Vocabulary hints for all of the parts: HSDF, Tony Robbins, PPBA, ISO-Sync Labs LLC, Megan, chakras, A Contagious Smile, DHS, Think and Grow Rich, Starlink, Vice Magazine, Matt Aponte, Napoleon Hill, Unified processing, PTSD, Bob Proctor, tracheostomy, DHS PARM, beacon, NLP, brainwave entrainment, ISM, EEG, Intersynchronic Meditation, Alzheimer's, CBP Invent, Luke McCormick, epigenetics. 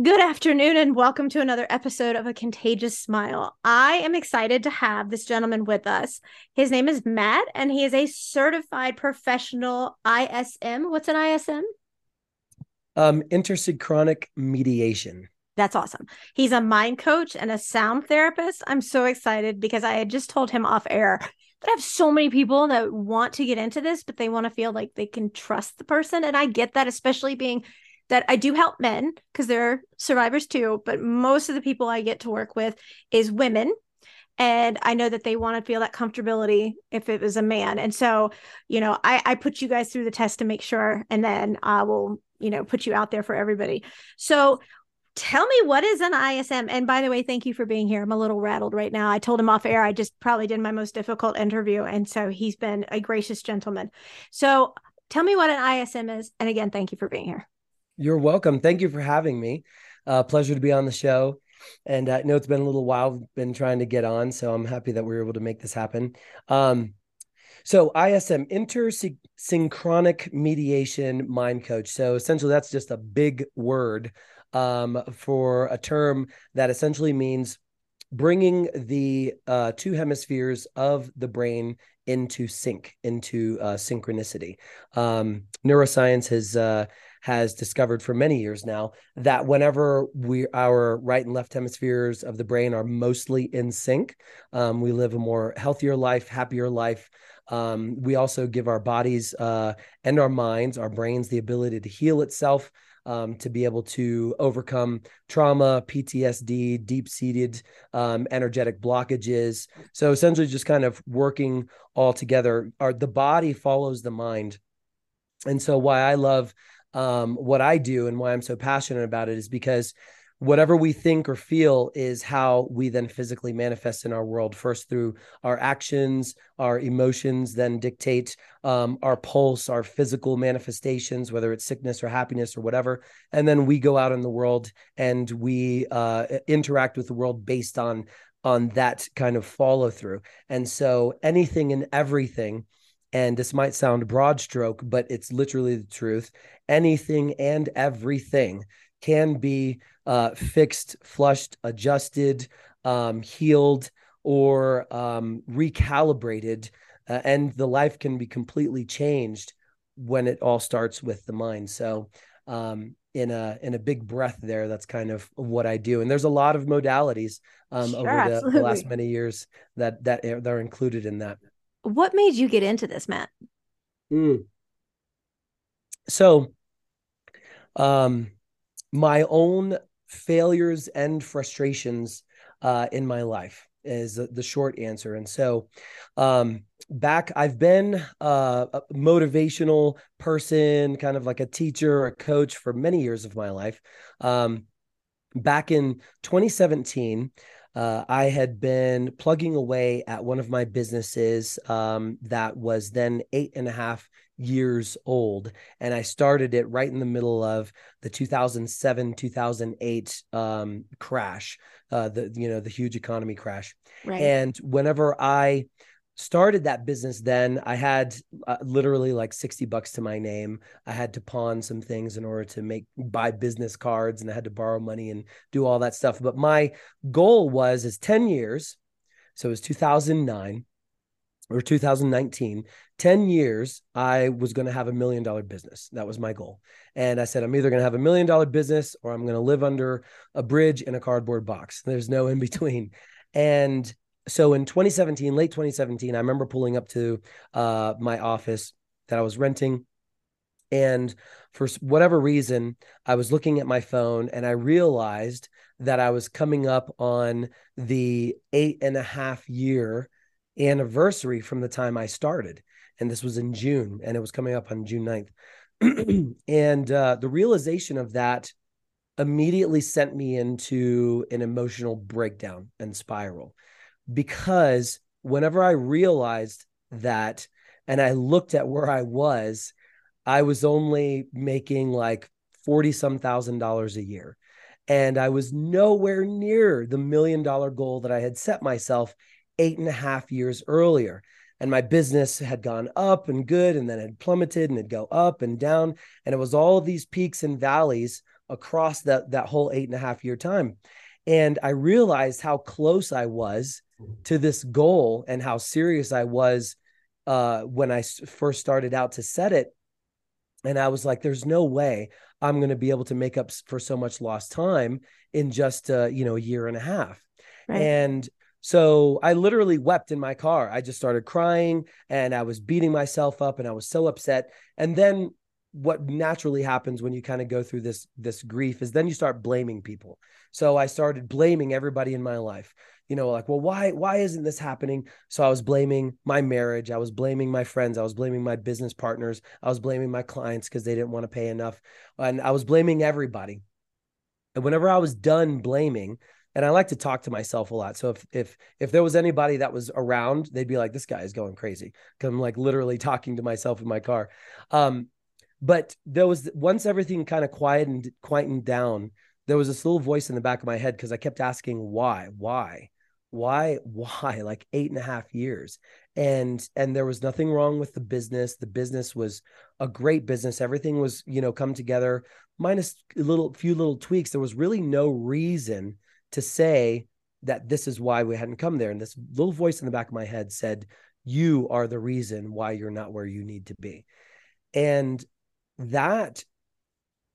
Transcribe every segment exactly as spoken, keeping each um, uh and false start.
Good afternoon and welcome to another episode of A Contagious Smile. I am excited to have this gentleman with us. His name is Matt and he is a certified professional I S M. What's an I S M? Um, Intersynchronic Meditation. That's awesome. He's a mind coach and a sound therapist. I'm so excited because I had just told him off air that I have so many people that want to get into this, but they want to feel like they can trust the person. And I get that, especially being that I do help men because they're survivors too, but most of the people I get to work with is women. And I know that they want to feel that comfortability if it was a man. And so, you know, I, I put you guys through the test to make sure, and then I will, you know, put you out there for everybody. So tell me, what is an I S M? And by the way, thank you for being here. I'm a little rattled right now. I told him off air, I just probably did my most difficult interview. And so he's been a gracious gentleman. So tell me what an I S M is. And again, thank you for being here. You're welcome. Thank you for having me. Uh, pleasure to be on the show. And I uh, know it's been a little while, I've been trying to get on, so I'm happy that we were able to make this happen. Um, so I S M, Intersynchronic Mediation Mind Coach. So essentially that's just a big word um, for a term that essentially means bringing the uh, two hemispheres of the brain into sync, into uh, synchronicity. Um, neuroscience has uh, has discovered for many years now that whenever we our right and left hemispheres of the brain are mostly in sync, um, we live a more healthier life, happier life. Um, we also give our bodies uh, and our minds, our brains, the ability to heal itself. Um, to be able to overcome trauma, P T S D, deep-seated um, energetic blockages. So essentially just kind of working all together. Our, the body follows the mind. And so why I love um, what I do and why I'm so passionate about it is because whatever we think or feel is how we then physically manifest in our world, first through our actions, our emotions, then dictate um, our pulse, our physical manifestations, whether it's sickness or happiness or whatever. And then we go out in the world and we uh, interact with the world based on, on that kind of follow through. And so anything and everything, and this might sound broad stroke, but it's literally the truth, anything and everything can be uh, fixed, flushed, adjusted, um, healed, or um, recalibrated. Uh, and the life can be completely changed when it all starts with the mind. So um, in a in a big breath there, that's kind of what I do. And there's a lot of modalities um, sure, over the, the last many years that, that are included in that. What made you get into this, Matt? Mm. So, um, my own failures and frustrations uh, in my life is the short answer. And so um, back, I've been uh, a motivational person, kind of like a teacher, a coach for many years of my life. Um, back in twenty seventeen, uh, I had been plugging away at one of my businesses um, that was then eight and a half years old. And I started it right in the middle of the two thousand seven, two thousand eight um, crash, uh, the, you know, the huge economy crash. Right. And whenever I started that business, then I had uh, literally like sixty bucks to my name. I had to pawn some things in order to make, buy business cards, and I had to borrow money and do all that stuff. But my goal was is ten years. So it was two thousand nine. Or two thousand nineteen, ten years, I was going to have a million dollar business. That was my goal. And I said, I'm either going to have a million dollar business or I'm going to live under a bridge in a cardboard box. There's no in between. And so in twenty seventeen, late twenty seventeen, I remember pulling up to uh, my office that I was renting. And for whatever reason, I was looking at my phone and I realized that I was coming up on the eight and a half year anniversary from the time I started. And this was in June, and it was coming up on June ninth. And uh, the realization of that immediately sent me into an emotional breakdown and spiral, because whenever I realized that and I looked at where I was, I was only making like forty some thousand dollars a year. And I was nowhere near the million dollar goal that I had set myself eight and a half years earlier. And my business had gone up and good, and then it plummeted and it'd go up and down. And it was all of these peaks and valleys across that, that whole eight and a half year time. And I realized how close I was to this goal and how serious I was uh, when I first started out to set it. And I was like, there's no way I'm going to be able to make up for so much lost time in just, uh, you know, a year and a half. Right. And so I literally wept in my car. I just started crying and I was beating myself up and I was so upset. And then what naturally happens when you kind of go through this, this grief is then you start blaming people. So I started blaming everybody in my life, you know, like, well, why, why isn't this happening? So I was blaming my marriage. I was blaming my friends. I was blaming my business partners. I was blaming my clients because they didn't want to pay enough. And I was blaming everybody. And whenever I was done blaming, and I like to talk to myself a lot. So if, if, if there was anybody that was around, they'd be like, this guy is going crazy. 'Cause I'm like literally talking to myself in my car. Um, but there was, once everything kind of quietened, quietened down, there was this little voice in the back of my head. 'Cause I kept asking why, why, why, why, like eight and a half years. And, and there was nothing wrong with the business. The business was a great business. Everything was, you know, come together minus a little, few little tweaks. There was really no reason to say that this is why we hadn't come there. And this little voice in the back of my head said, you are the reason why you're not where you need to be. And that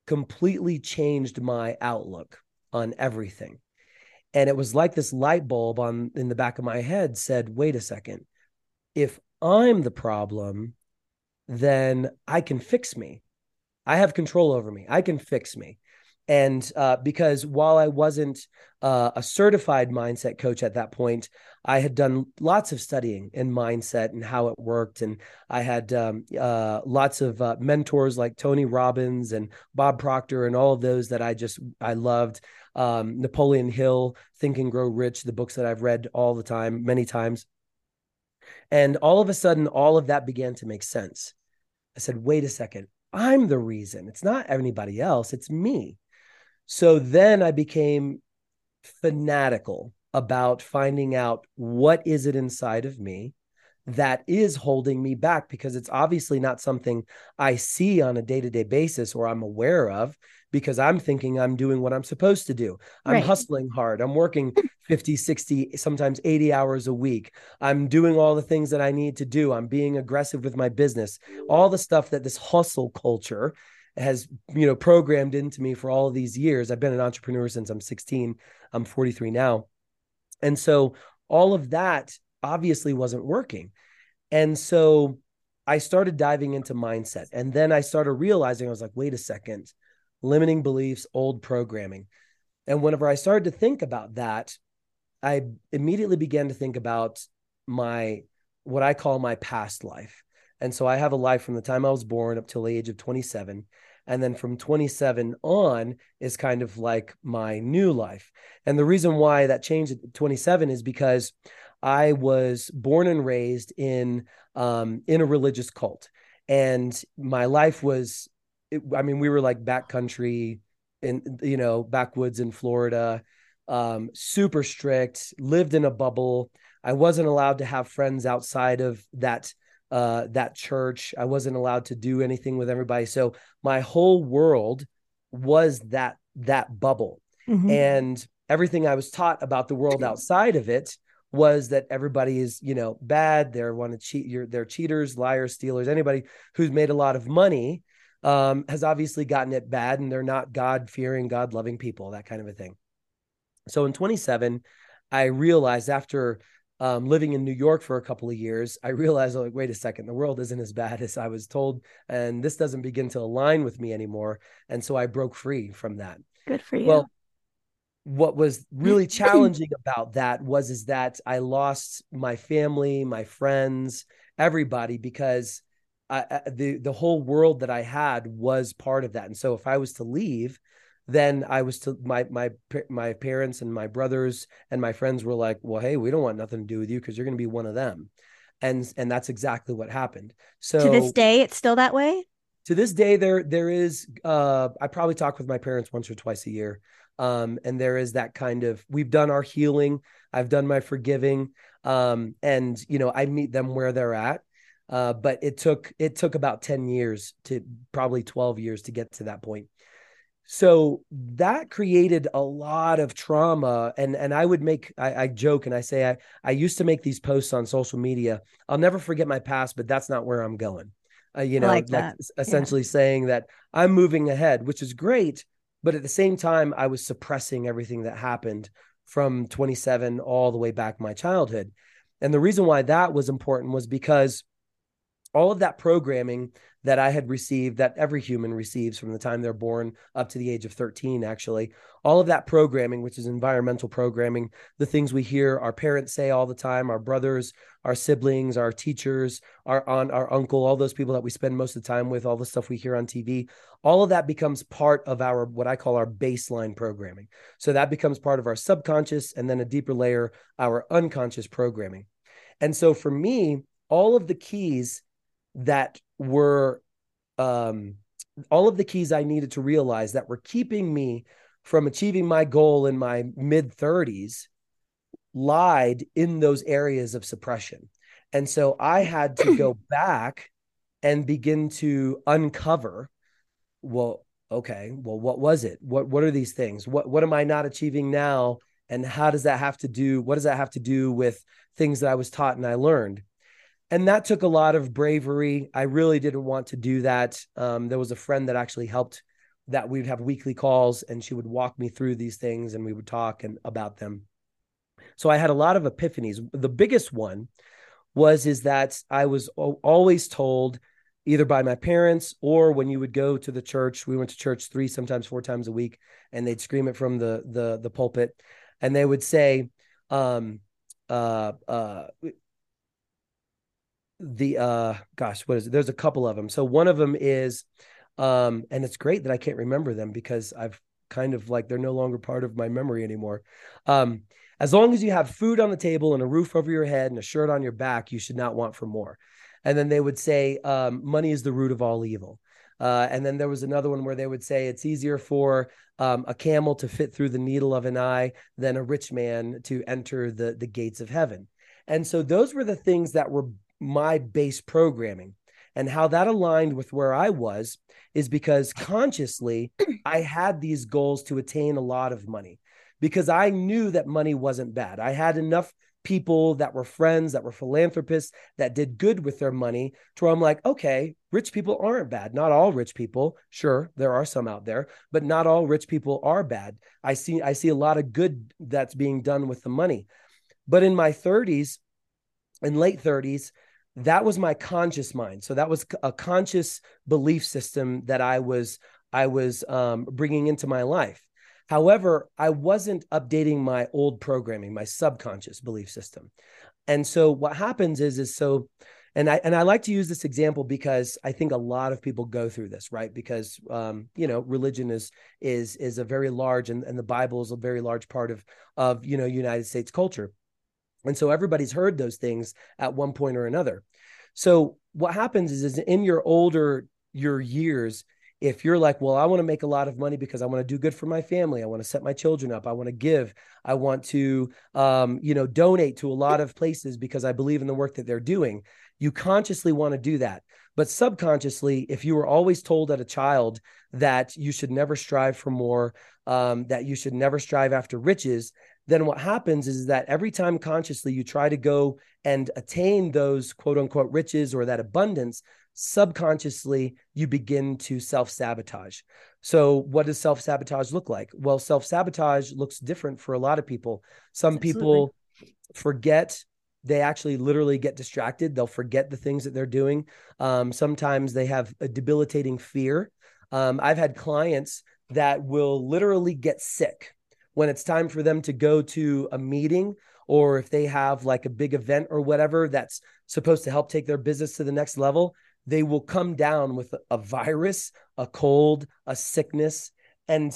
completely changed my outlook on everything. And it was like this light bulb on in the back of my head said, wait a second, if I'm the problem, then I can fix me. I have control over me. I can fix me. And uh, because while I wasn't uh, a certified mindset coach at that point, I had done lots of studying in mindset and how it worked. And I had um, uh, lots of uh, mentors like Tony Robbins and Bob Proctor and all of those that I just, I loved. Um, Napoleon Hill, Think and Grow Rich, the books that I've read all the time, many times. And all of a sudden, all of that began to make sense. I said, wait a second, I'm the reason. It's not anybody else, it's me. So then I became fanatical about finding out what is it inside of me that is holding me back, because it's obviously not something I see on a day-to-day basis or I'm aware of, because I'm thinking I'm doing what I'm supposed to do. I'm right. hustling hard. I'm working fifty, sixty, sometimes eighty hours a week. I'm doing all the things that I need to do. I'm being aggressive with my business, all the stuff that this hustle culture has, you know, programmed into me for all of these years. I've been an entrepreneur since I'm sixteen. I'm forty-three now. And so all of that obviously wasn't working. And so I started diving into mindset. And then I started realizing, I was like, wait a second, limiting beliefs, old programming. And whenever I started to think about that, I immediately began to think about my, what I call my past life. And so I have a life from the time I was born up till the age of twenty-seven. And then from twenty-seven on is kind of like my new life. And the reason why that changed at twenty-seven is because I was born and raised in, um, in a religious cult. And my life was, it, I mean, we were like backcountry in, you know, backwoods in Florida, um, super strict, lived in a bubble. I wasn't allowed to have friends outside of that Uh, that church. I wasn't allowed to do anything with everybody. So my whole world was that, that bubble. Mm-hmm. And everything I was taught about the world outside of it was that everybody is, you know, bad. They're one to cheat. You're, they're cheaters, liars, stealers. Anybody who's made a lot of money um, has obviously gotten it bad, and they're not God-fearing, God-loving people, that kind of a thing. So in twenty-seven, I realized after Um, living in New York for a couple of years, I realized, like, wait a second, the world isn't as bad as I was told, and this doesn't begin to align with me anymore. And so I broke free from that. Good for you. Well, what was really challenging about that was is that I lost my family, my friends, everybody, because I, the the whole world that I had was part of that. And so if I was to leave, then I was to my, my, my parents and my brothers and my friends were like, well, hey, we don't want nothing to do with you, 'cause you're going to be one of them. And, and that's exactly what happened. So to this day, it's still that way. To this day, there, there is, uh, I probably talk with my parents once or twice a year. Um, and there is that kind of, we've done our healing. I've done my forgiving. Um, and you know, I meet them where they're at. Uh, but it took, it took about ten years to probably twelve years to get to that point. So that created a lot of trauma. And, and I would make, I, I joke and I say, I, I used to make these posts on social media. I'll never forget my past, but that's not where I'm going. Uh, you know, like that. That's essentially yeah. saying that I'm moving ahead, which is great. But at the same time, I was suppressing everything that happened from twenty-seven all the way back my childhood. And the reason why that was important was because all of that programming that I had received, that every human receives from the time they're born up to the age of thirteen, actually, all of that programming, which is environmental programming, the things we hear our parents say all the time, our brothers, our siblings, our teachers, our aunt, our uncle, all those people that we spend most of the time with, all the stuff we hear on T V, all of that becomes part of our, what I call our baseline programming. So that becomes part of our subconscious and then a deeper layer, our unconscious programming. And so for me, all of the keys that were um, all of the keys I needed to realize that were keeping me from achieving my goal in my mid-thirties lied in those areas of suppression. And so I had to go back and begin to uncover, well, okay, well, what was it? What what are these things? What what am I not achieving now? And how does that have to do? What does that have to do with things that I was taught and I learned? And that took a lot of bravery. I really didn't want to do that. Um, there was a friend that actually helped, that we'd have weekly calls and she would walk me through these things and we would talk and about them. So I had a lot of epiphanies. The biggest one was, is that I was always told either by my parents or when you would go to the church, we went to church three, sometimes four times a week, and they'd scream it from the, the, the pulpit. And they would say, um, uh, uh, the, uh, gosh, what is it? There's a couple of them. So one of them is, um, and it's great that I can't remember them because I've kind of like, they're no longer part of my memory anymore. Um, as long as you have food on the table and a roof over your head and a shirt on your back, you should not want for more. And then they would say, um, money is the root of all evil. Uh, and then there was another one where they would say it's easier for um, a camel to fit through the needle of an eye than a rich man to enter the, the gates of heaven. And so those were the things that were my base programming, and how that aligned with where I was is because consciously I had these goals to attain a lot of money because I knew that money wasn't bad. I had enough people that were friends, that were philanthropists, that did good with their money to where I'm like, okay, rich people aren't bad. Not all rich people. Sure, there are some out there, but not all rich people are bad. I see, I see a lot of good that's being done with the money. But in my thirties and late thirties, that was my conscious mind. So that was a conscious belief system that I was I was um, bringing into my life. However, I wasn't updating my old programming, my subconscious belief system. And so what happens is, is so, and I and I like to use this example because I think a lot of people go through this, right? Because um, you know, religion is is is a very large, and, and the Bible is a very large part of of you know United States culture. And so everybody's heard those things at one point or another. So what happens is, is in your older, your years, if you're like, well, I want to make a lot of money because I want to do good for my family. I want to set my children up. I want to give. I want to, um, you know, donate to a lot of places because I believe in the work that they're doing. You consciously want to do that. But subconsciously, if you were always told at a child that you should never strive for more, um, that you should never strive after riches, then what happens is that every time consciously you try to go and attain those quote unquote riches or that abundance, subconsciously you begin to self-sabotage. So what does self-sabotage look like? Well, self-sabotage looks different for a lot of people. Some Absolutely. people forget. They actually literally get distracted. They'll forget the things that they're doing. Um, sometimes they have a debilitating fear. Um, I've had clients that will literally get sick when it's time for them to go to a meeting, or if they have like a big event or whatever that's supposed to help take their business to the next level, they will come down with a virus, a cold, a sickness. And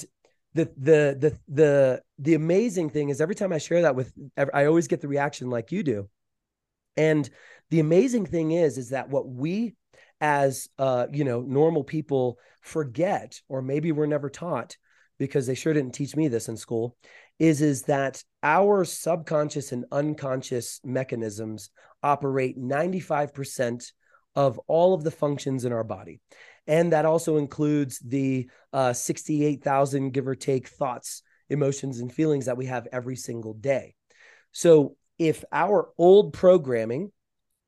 the the the the the amazing thing is every time I share that with, I always get the reaction like you do. And the amazing thing is, is that what we as uh, you know normal people forget, or maybe we're never taught, because they sure didn't teach me this in school, is, is that our subconscious and unconscious mechanisms operate ninety-five percent of all of the functions in our body. And that also includes the uh, sixty-eight thousand, give or take, thoughts, emotions, and feelings that we have every single day. So if our old programming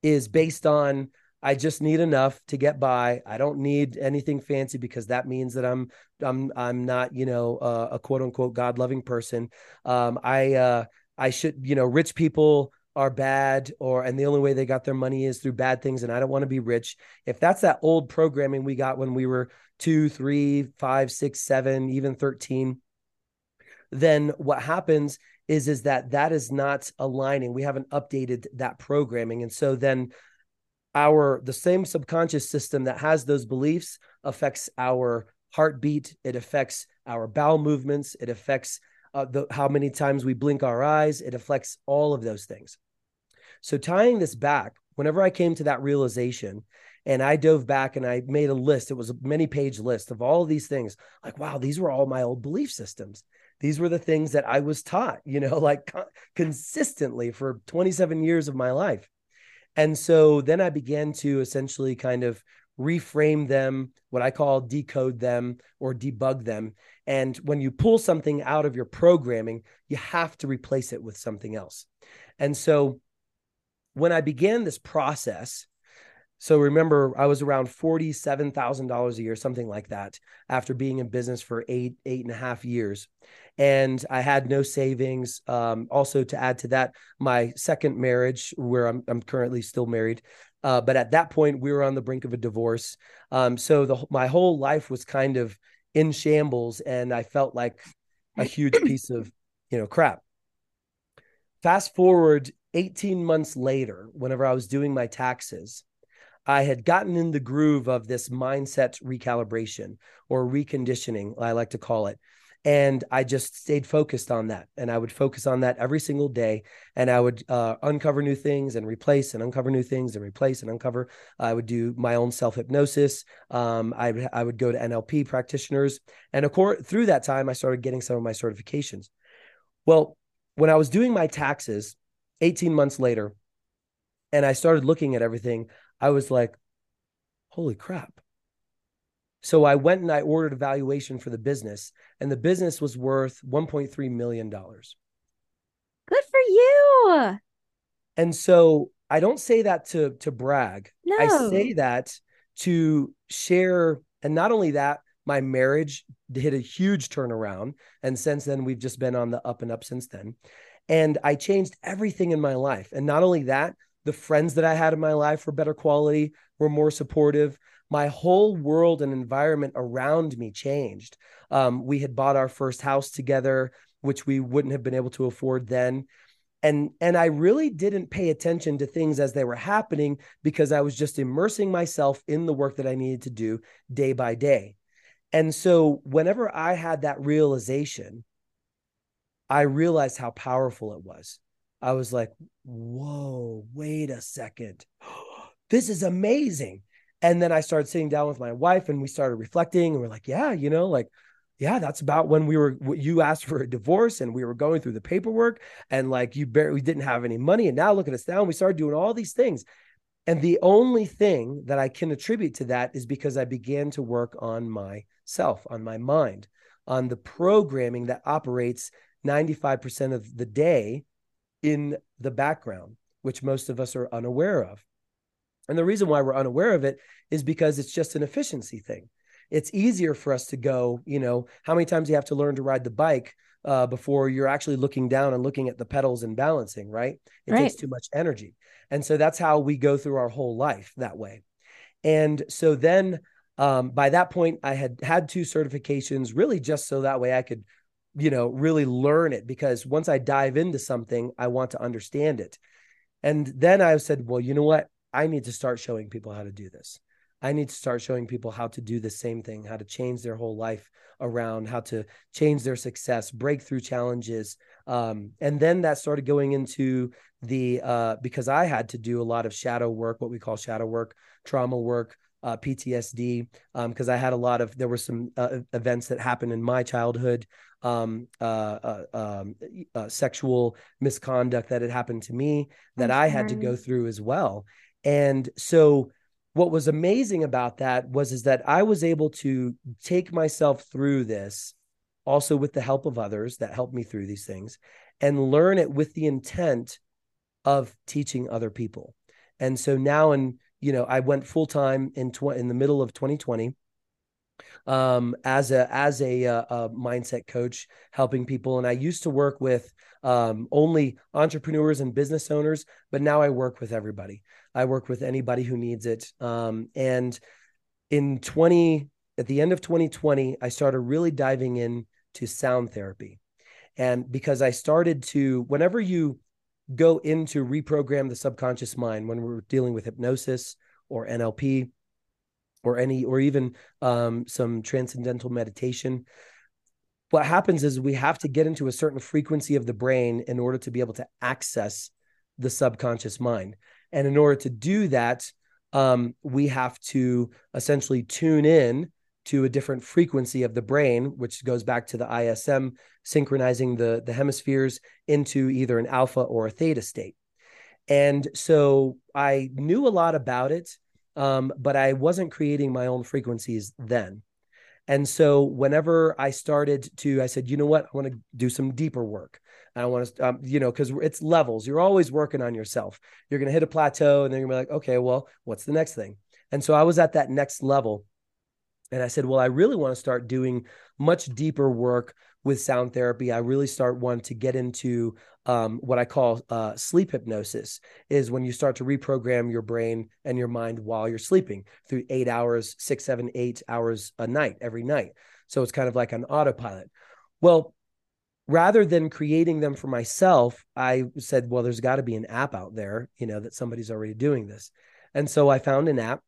is based on, I just need enough to get by, I don't need anything fancy because that means that I'm I'm I'm not, you know, uh, a quote unquote God loving person. Um, I uh, I should, you know, rich people are bad, or and the only way they got their money is through bad things, and I don't want to be rich. If that's that old programming we got when we were two, three, five, six, seven, even thirteen, then what happens is is that that is not aligning. We haven't updated that programming, and so then our the same subconscious system that has those beliefs affects our heartbeat. It affects our bowel movements. It affects Uh, the, how many times we blink our eyes. It affects all of those things. So tying this back, whenever I came to that realization and I dove back and I made a list, it was a many page list of all of these things. Like, wow, these were all my old belief systems. These were the things that I was taught, you know, like con- consistently for twenty-seven years of my life. And so then I began to essentially kind of reframe them, what I call decode them or debug them. And when you pull something out of your programming, you have to replace it with something else. And so when I began this process, so remember, I was around forty-seven thousand dollars a year, something like that, after being in business for eight, eight and a half years. And I had no savings. Um, also, to add to that, my second marriage, where I'm, I'm currently still married, Uh, but at that point, we were on the brink of a divorce. Um, so the, my whole life was kind of in shambles, and I felt like a huge piece of, you know, crap. Fast forward eighteen months later, whenever I was doing my taxes, I had gotten in the groove of this mindset recalibration or reconditioning, I like to call it. And I just stayed focused on that. And I would focus on that every single day. And I would uh, uncover new things and replace and uncover new things and replace and uncover. I would do my own self-hypnosis. Um, I, I would go to N L P practitioners. And of course, through that time, I started getting some of my certifications. Well, when I was doing my taxes eighteen months later, and I started looking at everything, I was like, holy crap. So I went and I ordered a valuation for the business, and the business was worth one point three million dollars. Good for you. And so I don't say that to, to brag. No. I say that to share. And not only that, my marriage hit a huge turnaround. And since then, we've just been on the up and up since then. And I changed everything in my life. And not only that, the friends that I had in my life were better quality, were more supportive. My whole world and environment around me changed. Um, we had bought our first house together, which we wouldn't have been able to afford then. And, and I really didn't pay attention to things as they were happening because I was just immersing myself in the work that I needed to do day by day. And so whenever I had that realization, I realized how powerful it was. I was like, whoa, wait a second. This is amazing. And then I started sitting down with my wife and we started reflecting and we're like, yeah, you know, like, yeah, that's about when we were, you asked for a divorce and we were going through the paperwork and like you barely, we didn't have any money. And now look at us now. And we started doing all these things. And the only thing that I can attribute to that is because I began to work on myself, on my mind, on the programming that operates ninety-five percent of the day in the background, which most of us are unaware of. And the reason why we're unaware of it is because it's just an efficiency thing. It's easier for us to go, you know, how many times you have to learn to ride the bike uh, before you're actually looking down and looking at the pedals and balancing, right? It right. takes too much energy. And so that's how we go through our whole life that way. And so then um, by that point, I had had two certifications really just so that way I could, you know, really learn it, because once I dive into something, I want to understand it. And then I said, well, you know what? I need to start showing people how to do this. I need to start showing people how to do the same thing, how to change their whole life around, how to change their success, breakthrough challenges. Um, and then that started going into the, uh, because I had to do a lot of shadow work, what we call shadow work, trauma work, uh, P T S D, because um, I had a lot of, there were some uh, events that happened in my childhood, um, uh, uh, um, uh, sexual misconduct that had happened to me that I'm I had sorry. to go through as well. And so what was amazing about that was is that I was able to take myself through this, also with the help of others that helped me through these things, and learn it with the intent of teaching other people. And so now, in you know, I went full time in tw- in the middle of twenty twenty um, as a as a, a, a mindset coach, helping people. And I used to work with um, only entrepreneurs and business owners, but now I work with everybody. I work with anybody who needs it. Um, and in twenty at the end of twenty twenty, I started really diving in to sound therapy, and because I started to, whenever you go in to reprogram the subconscious mind, when we're dealing with hypnosis or N L P or any, or even um, some transcendental meditation, what happens is we have to get into a certain frequency of the brain in order to be able to access the subconscious mind. And in order to do that, um, we have to essentially tune in to a different frequency of the brain, which goes back to the I S M, synchronizing the, the hemispheres into either an alpha or a theta state. And so I knew a lot about it, um, but I wasn't creating my own frequencies then. And so whenever I started to, I said, you know what, I want to do some deeper work. I want to, um, you know, because it's levels. You're always working on yourself. You're going to hit a plateau and then you're going to be like, okay, well, what's the next thing? And so I was at that next level. And I said, well, I really want to start doing much deeper work with sound therapy. I really start one to get into um, what I call uh, sleep hypnosis, is when you start to reprogram your brain and your mind while you're sleeping through eight hours, six, seven, eight hours a night, every night. So it's kind of like an autopilot. Well, rather than creating them for myself, I said, well, there's got to be an app out there, you know, that somebody's already doing this. And so I found an app,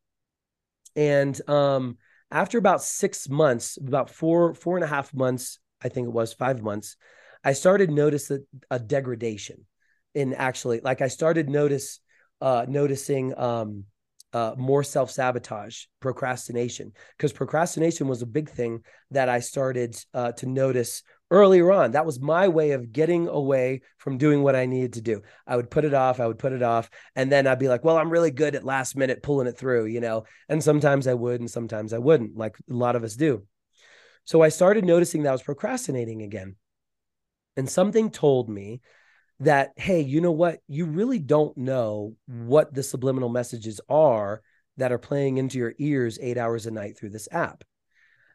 and um, after about six months, about four, four and a half months, I think it was five months, I started notice a, a degradation in actually, like I started notice, uh, noticing um, uh, more self-sabotage, procrastination, because procrastination was a big thing that I started uh, to notice earlier on. That was my way of getting away from doing what I needed to do. I would put it off. I would put it off. And then I'd be like, well, I'm really good at last minute pulling it through, you know, and sometimes I would, and sometimes I wouldn't, like a lot of us do. So I started noticing that I was procrastinating again. And something told me that, hey, you know what? You really don't know what the subliminal messages are that are playing into your ears eight hours a night through this app.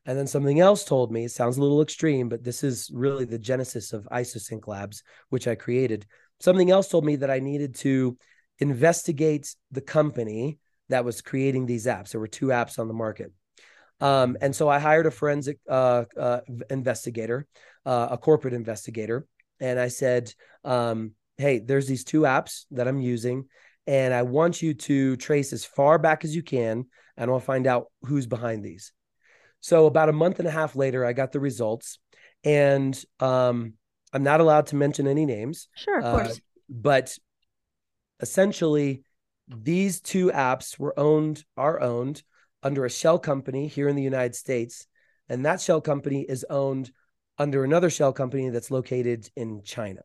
And then something else told me, it sounds a little extreme, but this is really the genesis of ISO-Sync Labs, which I created. Something else told me that I needed to investigate the company that was creating these apps. There were two apps on the market. Um, and so I hired a forensic uh, uh, investigator, uh, a corporate investigator. And I said, um, hey, there's these two apps that I'm using, and I want you to trace as far back as you can, and I'll find out who's behind these. So about a month and a half later, I got the results, and um, I'm not allowed to mention any names. Sure, of uh, course. But essentially, these two apps were owned, are owned under a shell company here in the United States, and that shell company is owned under another shell company that's located in China.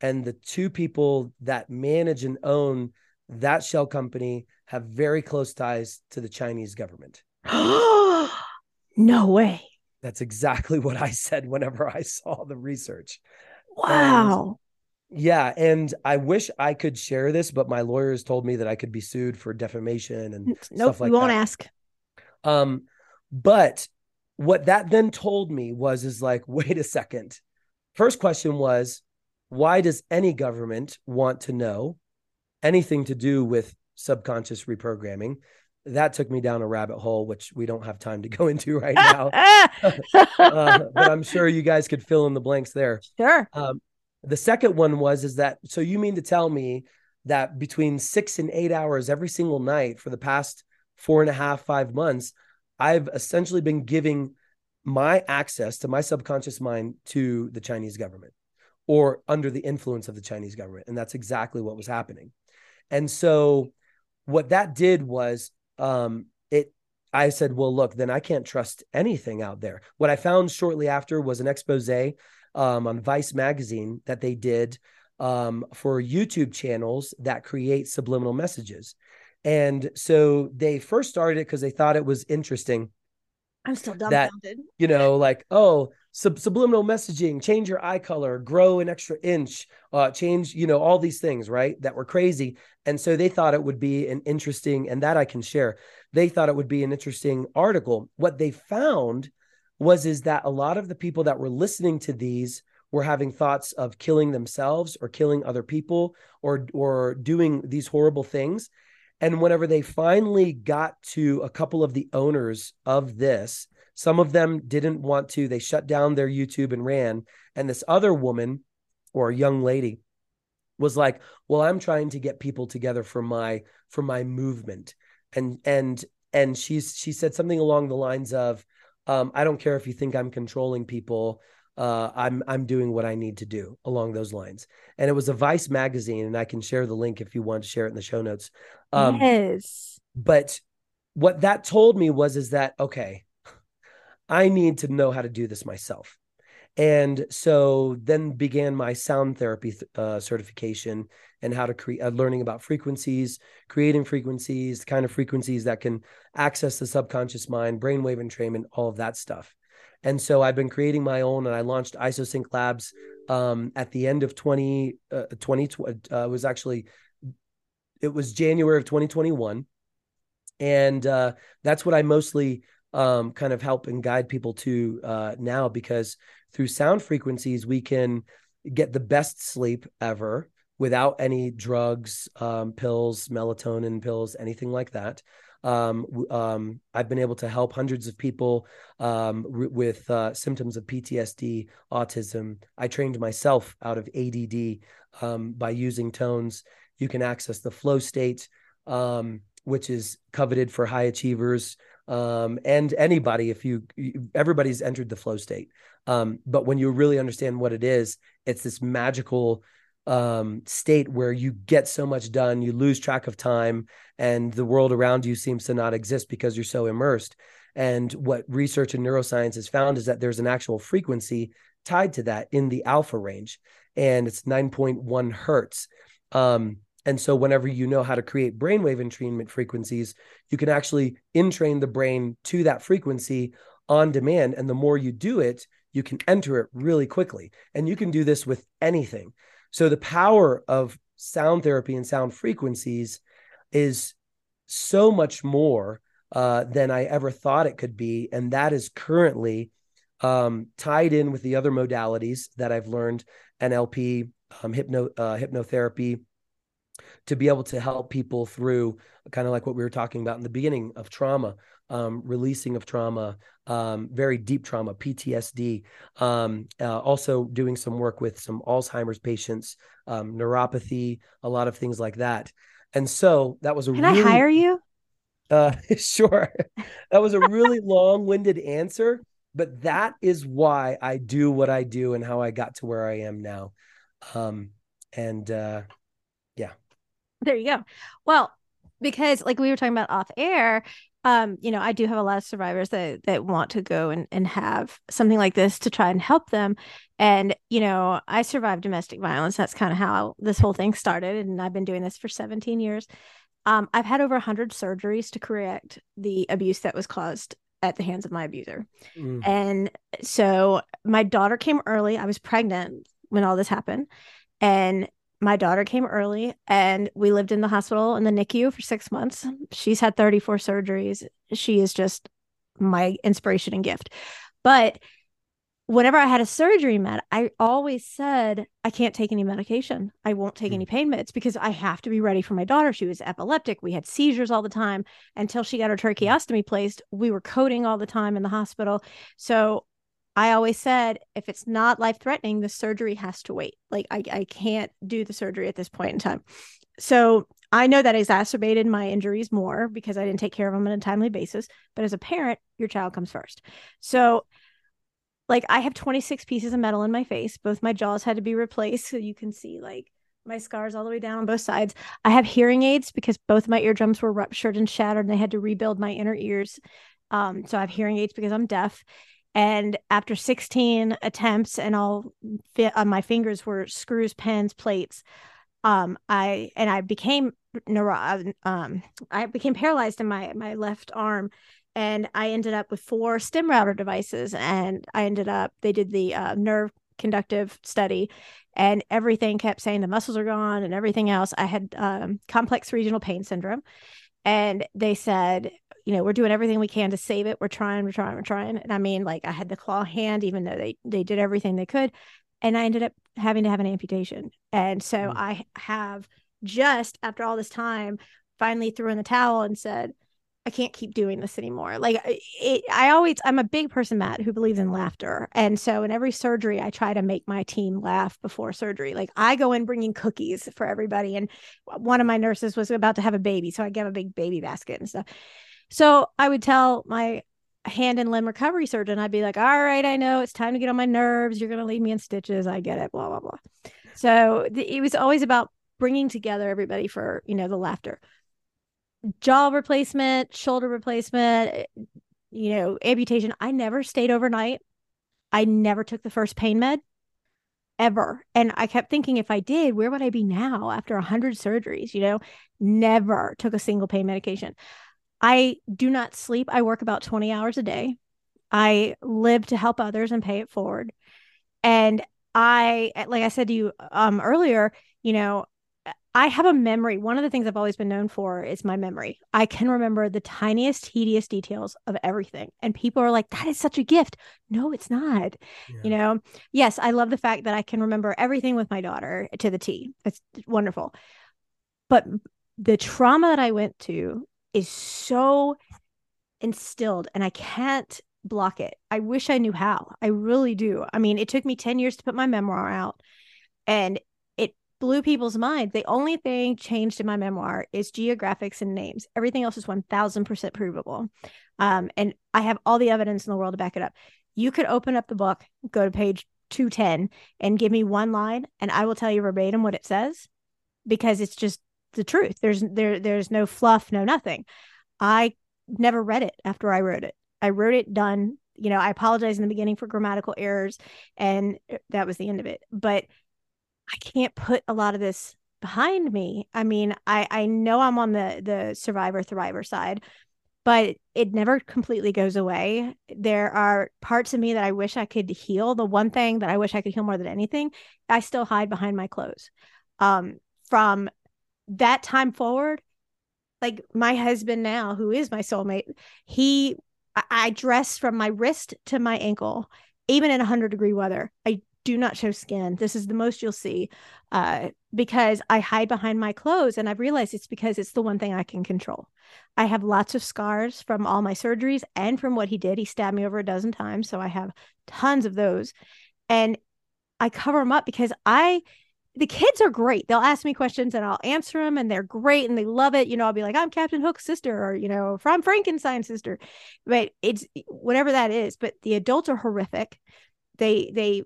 And the two people that manage and own that shell company have very close ties to the Chinese government. No way. That's exactly what I said whenever I saw the research. Wow. And yeah. And I wish I could share this, but my lawyers told me that I could be sued for defamation and nope, stuff like that. Nope, we won't ask. Um, but what that then told me was, is like, wait a second. First question was, why does any government want to know anything to do with subconscious reprogramming? That took me down a rabbit hole, which we don't have time to go into right now. uh, but I'm sure you guys could fill in the blanks there. Sure. Um, the second one was, is that, so you mean to tell me that between six and eight hours every single night for the past four and a half, five months, I've essentially been giving my access to my subconscious mind to the Chinese government, or under the influence of the Chinese government. And that's exactly what was happening. And so what that did was, Um, it, I said, well, look, then I can't trust anything out there. What I found shortly after was an expose, um, on Vice Magazine that they did, um, for YouTube channels that create subliminal messages. And so they first started it because they thought it was interesting. I'm still dumbfounded. That, you know, like, oh, sub- subliminal messaging, change your eye color, grow an extra inch, uh, change, you know, all these things, right? That were crazy. And so they thought it would be an interesting, and that I can share. They thought it would be an interesting article. What they found was is that a lot of the people that were listening to these were having thoughts of killing themselves or killing other people or or doing these horrible things. And whenever they finally got to a couple of the owners of this, some of them didn't want to. They shut down their YouTube and ran. And this other woman or young lady was like, well, I'm trying to get people together for my for my movement. And and and she's she said something along the lines of, um, I don't care if you think I'm controlling people. Uh, I'm I'm doing what I need to do, along those lines. And it was a Vice Magazine, and I can share the link if you want to share it in the show notes. Um, yes. But what that told me was is that, okay, I need to know how to do this myself. And so then began my sound therapy th- uh, certification and how to create, uh, learning about frequencies, creating frequencies, the kind of frequencies that can access the subconscious mind, brainwave entrainment, all of that stuff. And so I've been creating my own, and I launched I S O-Sync Labs um, at the end of twenty twenty. Uh, it was actually, it was January of twenty twenty-one. And uh, that's what I mostly um, kind of help and guide people to uh, now, because through sound frequencies, we can get the best sleep ever without any drugs, um, pills, melatonin pills, anything like that. Um, um, I've been able to help hundreds of people um, r- with uh, symptoms of P T S D, autism. I trained myself out of A D D um, by using tones. You can access the flow state, um, which is coveted for high achievers um, and anybody. If you, everybody's entered the flow state. Um, but when you really understand what it is, it's this magical Um, state where you get so much done, you lose track of time, and the world around you seems to not exist because you're so immersed. And what research in neuroscience has found is that there's an actual frequency tied to that in the alpha range, and it's nine point one hertz. Um, and so whenever you know how to create brainwave entrainment frequencies, you can actually entrain the brain to that frequency on demand. And the more you do it, you can enter it really quickly. And you can do this with anything. So the power of sound therapy and sound frequencies is so much more uh, than I ever thought it could be. And that is currently um, tied in with the other modalities that I've learned, N L P, um, hypno, uh, hypnotherapy, to be able to help people through kind of like what we were talking about in the beginning of trauma, um, releasing of trauma, um, very deep trauma, P T S D, um, uh, also doing some work with some Alzheimer's patients, um, neuropathy, a lot of things like that. And so that was a Can really- Can I hire you? Uh, sure. That was a really long-winded answer, but that is why I do what I do and how I got to where I am now. Um, and uh, yeah. There you go. Well, because like we were talking about off air, um, you know, I do have a lot of survivors that that want to go and, and have something like this to try and help them. And, you know, I survived domestic violence. That's kind of how this whole thing started. And I've been doing this for seventeen years. Um, I've had over one hundred surgeries to correct the abuse that was caused at the hands of my abuser. Mm. And so my daughter came early. I was pregnant when all this happened. And my daughter came early, and we lived in the hospital in the NICU for six months. She's had thirty-four surgeries. She is just my inspiration and gift. But whenever I had a surgery, Matt, I always said, I can't take any medication. I won't take mm. any pain meds because I have to be ready for my daughter. She was epileptic. We had seizures all the time until she got her tracheostomy placed. We were coding all the time in the hospital. So I always said, if it's not life-threatening, the surgery has to wait. Like, I, I can't do the surgery at this point in time. So I know that exacerbated my injuries more because I didn't take care of them on a timely basis. But as a parent, your child comes first. So, like, I have twenty-six pieces of metal in my face. Both my jaws had to be replaced. So you can see, like, my scars all the way down on both sides. I have hearing aids because both my eardrums were ruptured and shattered, and they had to rebuild my inner ears. Um, so I have hearing aids because I'm deaf. And after sixteen attempts, and all fi- on my fingers were screws, pens, plates, um, I and I became neuro, um, I became paralyzed in my, my left arm, and I ended up with four stim router devices, and I ended up, they did the uh, nerve conductive study, and everything kept saying the muscles are gone and everything else. I had um, complex regional pain syndrome, and they said, you know, we're doing everything we can to save it. We're trying, we're trying, we're trying. And I mean, like, I had the claw hand, even though they, they did everything they could. And I ended up having to have an amputation. And so mm-hmm. I have just, after all this time, finally threw in the towel and said, I can't keep doing this anymore. Like it, I always, I'm a big person, Matt, who believes in laughter. And so in every surgery, I try to make my team laugh before surgery. Like I go in bringing cookies for everybody. And one of my nurses was about to have a baby. So I gave a big baby basket and stuff. So I would tell my hand and limb recovery surgeon, I'd be like, all right, I know it's time to get on my nerves. You're going to leave me in stitches. I get it. Blah, blah, blah. So the, it was always about bringing together everybody for, you know, the laughter. Jaw replacement, shoulder replacement, you know, amputation. I never stayed overnight. I never took the first pain med ever. And I kept thinking, if I did, where would I be now after one hundred surgeries? You know, never took a single pain medication. I do not sleep. I work about twenty hours a day. I live to help others and pay it forward. And I, like I said to you um, earlier, you know, I have a memory. One of the things I've always been known for is my memory. I can remember the tiniest, tedious details of everything. And people are like, that is such a gift. No, it's not. Yeah. You know, yes, I love the fact that I can remember everything with my daughter to the T. It's wonderful. But the trauma that I went to is so instilled, and I can't block it. I wish I knew how. I really do. I mean, it took me ten years to put my memoir out, and it blew people's minds. The only thing changed in my memoir is geographics and names. Everything else is one thousand percent provable. Um, and I have all the evidence in the world to back it up. You could open up the book, go to page two ten, and give me one line, and I will tell you verbatim what it says, because it's just the truth. There's there there's no fluff, no nothing. I never read it after I wrote it. I wrote it done. You know, I apologize in the beginning for grammatical errors, and that was the end of it. But I can't put a lot of this behind me. I mean, I I know I'm on the the survivor thriver side, but it never completely goes away. There are parts of me that I wish I could heal. The one thing that I wish I could heal more than anything, I still hide behind my clothes. Um, from that time forward, like my husband now, who is my soulmate, he, I dress from my wrist to my ankle, even in one hundred degree weather. I do not show skin. This is the most you'll see, uh, because I hide behind my clothes, and I've realized it's because it's the one thing I can control. I have lots of scars from all my surgeries and from what he did. He stabbed me over a dozen times, so I have tons of those, and I cover them up because I... The kids are great. They'll ask me questions and I'll answer them, and they're great and they love it. You know, I'll be like, I'm Captain Hook's sister, or, you know, I'm Frankenstein's sister. But it's whatever that is. But the adults are horrific. They, they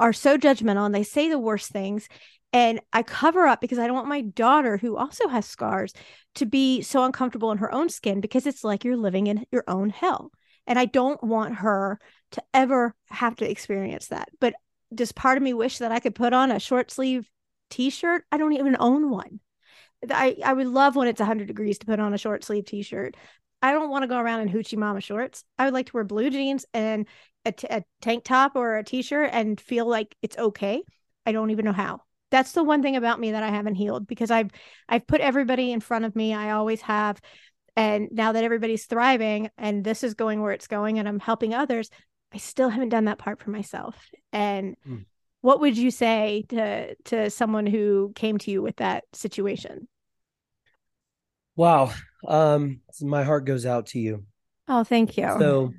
are so judgmental, and they say the worst things. And I cover up because I don't want my daughter, who also has scars, to be so uncomfortable in her own skin, because it's like you're living in your own hell. And I don't want her to ever have to experience that. But does part of me wish that I could put on a short sleeve t-shirt? I don't even own one. I, I would love when it's one hundred degrees to put on a short sleeve t-shirt. I don't want to go around in hoochie mama shorts. I would like to wear blue jeans and a, t- a tank top or a t-shirt and feel like it's okay. I don't even know how. That's the one thing about me that I haven't healed, because I've, I've put everybody in front of me. I always have. And now that everybody's thriving and this is going where it's going and I'm helping others, I still haven't done that part for myself. And mm. what would you say to to someone who came to you with that situation? Wow. Um, my heart goes out to you. Oh, thank you. So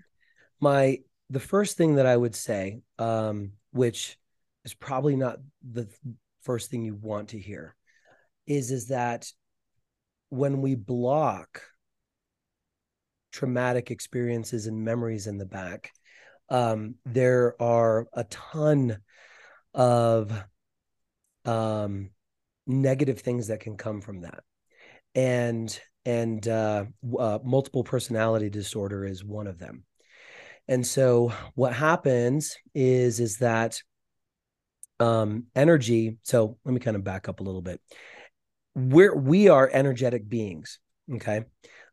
my the first thing that I would say, um, which is probably not the first thing you want to hear, is, is that when we block traumatic experiences and memories in the back, Um, there are a ton of um, negative things that can come from that. And, and uh, uh, multiple personality disorder is one of them. And so what happens is, is that um, energy, so let me kind of back up a little bit. we're, we are energetic beings. Okay.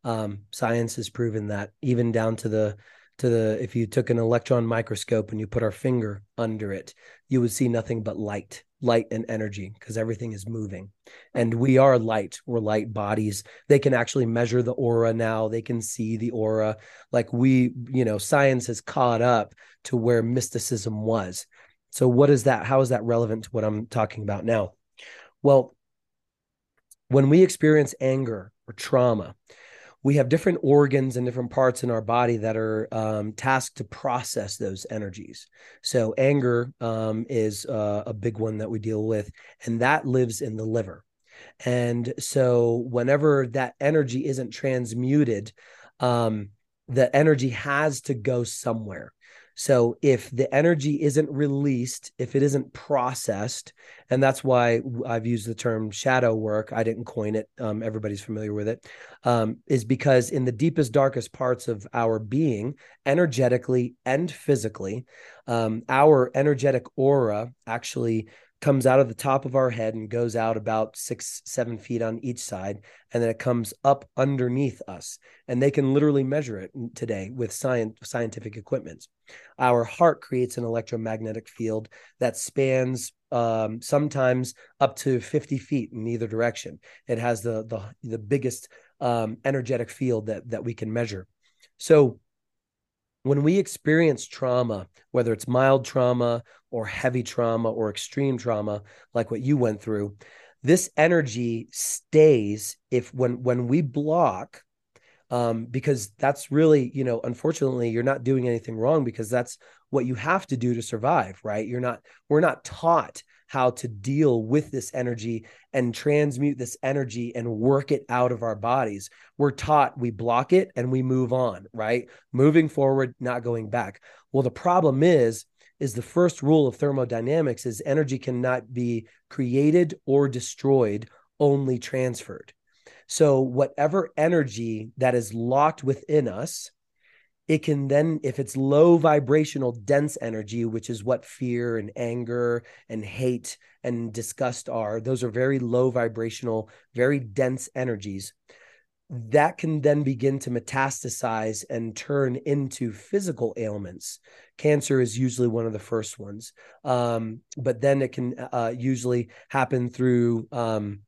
Um, science has proven that, even down to the, to the, if you took an electron microscope and you put our finger under it, you would see nothing but light, light and energy, because everything is moving. And we are light. We're light bodies. They can actually measure the aura now. They can see the aura. Like we, you know, science has caught up to where mysticism was. So what is that? How is that relevant to what I'm talking about now? Well, when we experience anger or trauma, we have different organs and different parts in our body that are um, tasked to process those energies. So anger um, is uh, a big one that we deal with, and that lives in the liver. And so whenever that energy isn't transmuted, um, the energy has to go somewhere. So if the energy isn't released, if it isn't processed, and that's why I've used the term shadow work, I didn't coin it, um, everybody's familiar with it, um, is because in the deepest, darkest parts of our being, energetically and physically, um, our energetic aura actually comes out of the top of our head and goes out about six, seven feet on each side. And then it comes up underneath us, and they can literally measure it today with science, scientific equipment. Our heart creates an electromagnetic field that spans um, sometimes up to fifty feet in either direction. It has the, the, the biggest um, energetic field that, that we can measure. So when we experience trauma, whether it's mild trauma or heavy trauma or extreme trauma, like what you went through, this energy stays if when when we block, um, because that's really, you know, unfortunately, you're not doing anything wrong, because that's what you have to do to survive, right? You're not, we're not taught how to deal with this energy and transmute this energy and work it out of our bodies. We're taught we block it and we move on, right? Moving forward, not going back. Well, the problem is, is the first rule of thermodynamics is energy cannot be created or destroyed, only transferred. So whatever energy that is locked within us, it can then, if it's low vibrational, dense energy, which is what fear and anger and hate and disgust are, those are very low vibrational, very dense energies, that can then begin to metastasize and turn into physical ailments. Cancer is usually one of the first ones, um, but then it can uh, usually happen through um,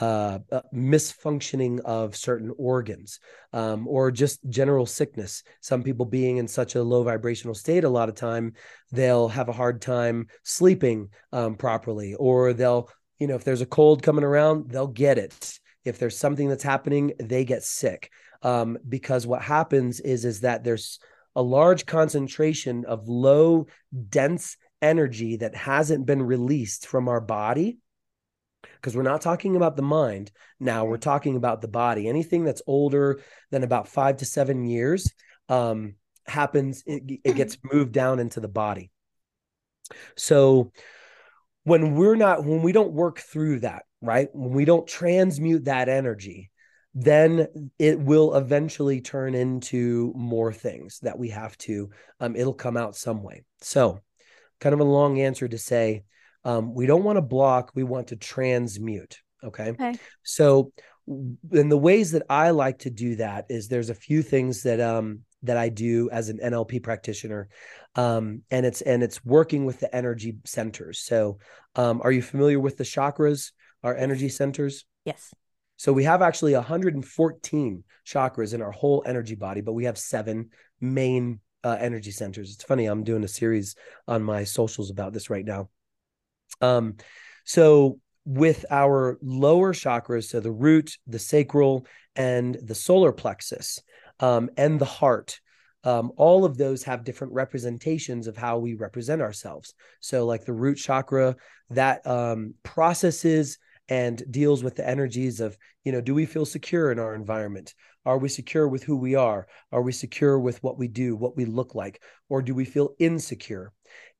Uh, uh, misfunctioning of certain organs, um, or just general sickness. Some people being in such a low vibrational state, a lot of time they'll have a hard time sleeping um, properly, or they'll, you know, if there's a cold coming around, they'll get it. If there's something that's happening, they get sick. Um, because what happens is, is that there's a large concentration of low, dense energy that hasn't been released from our body. Because we're not talking about the mind now, we're talking about the body. Anything that's older than about five to seven years um, happens, it, it gets moved down into the body. So when we're not, when we don't work through that, right? When we don't transmute that energy, then it will eventually turn into more things that we have to, um, it'll come out some way. So kind of a long answer to say, Um, we don't want to block, we want to transmute, okay? okay? So in the ways that I like to do that is there's a few things that um, that I do as an N L P practitioner, um, and it's and it's working with the energy centers. So um, are you familiar with the chakras, our energy centers? Yes. So we have actually one hundred fourteen chakras in our whole energy body, but we have seven main uh, energy centers. It's funny, I'm doing a series on my socials about this right now. Um, so with our lower chakras, so the root, the sacral, and the solar plexus, um, and the heart, um, all of those have different representations of how we represent ourselves. So like the root chakra that, um, processes and deals with the energies of, you know, do we feel secure in our environment? Are we secure with who we are? Are we secure with what we do, what we look like, or do we feel insecure?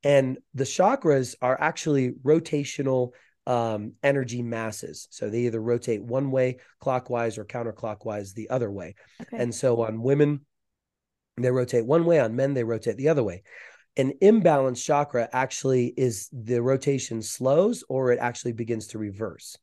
And the chakras are actually rotational um, energy masses. So they either rotate one way, clockwise, or counterclockwise the other way. Okay. And so on women, they rotate one way. On men, they rotate the other way. An imbalanced chakra actually is the rotation slows, or it actually begins to reverse.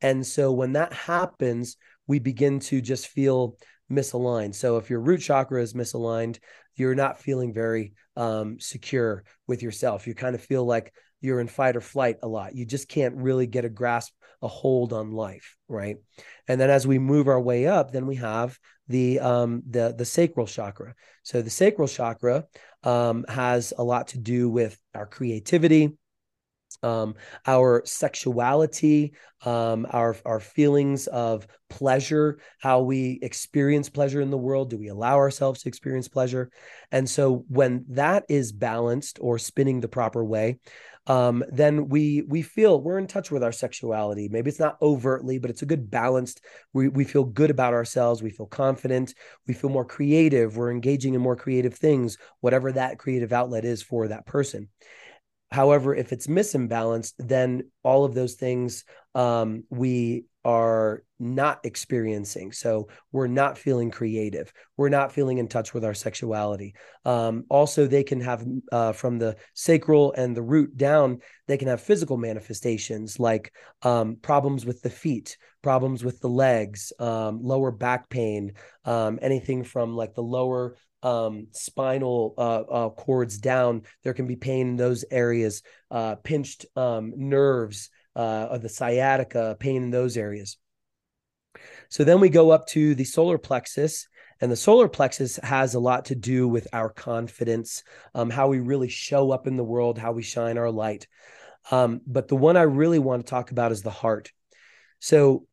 And so when that happens, we begin to just feel misaligned. So if your root chakra is misaligned, you're not feeling very um, secure with yourself. You kind of feel like you're in fight or flight a lot. You just can't really get a grasp, a hold on life, right? And then as we move our way up, then we have the um, the, the sacral chakra. So the sacral chakra um, has a lot to do with our creativity, um, our sexuality, um, our, our feelings of pleasure, how we experience pleasure in the world. Do we allow ourselves to experience pleasure? And so when that is balanced or spinning the proper way, um, then we, we feel we're in touch with our sexuality. Maybe it's not overtly, but it's a good balanced, we, we feel good about ourselves. We feel confident. We feel more creative. We're engaging in more creative things, whatever that creative outlet is for that person. However, if it's misimbalanced, then all of those things um, we are not experiencing. So we're not feeling creative. We're not feeling in touch with our sexuality. Um, also, they can have uh, from the sacral and the root down, they can have physical manifestations like um, problems with the feet, problems with the legs, um, lower back pain, um, anything from like the lower Um, spinal uh, uh, cords down. There can be pain in those areas, uh, pinched um, nerves uh, of the sciatica, pain in those areas. So then we go up to the solar plexus, and the solar plexus has a lot to do with our confidence, um, how we really show up in the world, how we shine our light. Um, but the one I really want to talk about is the heart. So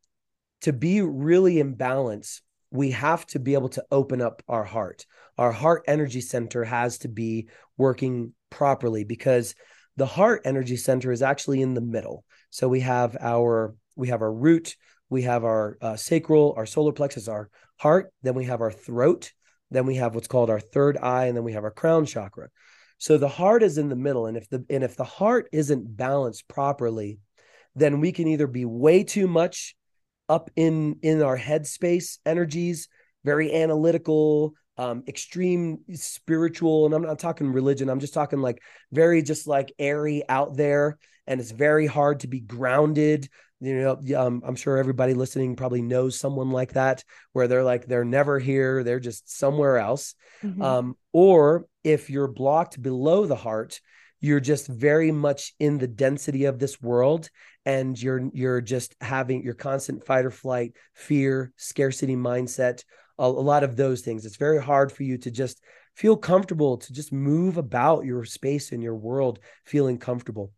to be really in balance, we have to be able to open up our heart. Our heart energy center has to be working properly because the heart energy center is actually in the middle. So we have our we have our root, we have our uh, sacral, our solar plexus, our heart, then we have our throat, then we have what's called our third eye, and then we have our crown chakra. So the heart is in the middle, and if the and if the heart isn't balanced properly, then we can either be way too much up in, in our headspace energies, very analytical, um, extreme spiritual. And I'm not talking religion. I'm just talking like very, just like airy out there. And it's very hard to be grounded. You know, um, I'm sure everybody listening probably knows someone like that, where they're like, they're never here. They're just somewhere else. Mm-hmm. Um, or if you're blocked below the heart, you're just very much in the density of this world, and you're you're just having your constant fight or flight, fear, scarcity mindset, a, a lot of those things. It's very hard for you to just feel comfortable, to just move about your space and your world feeling comfortable.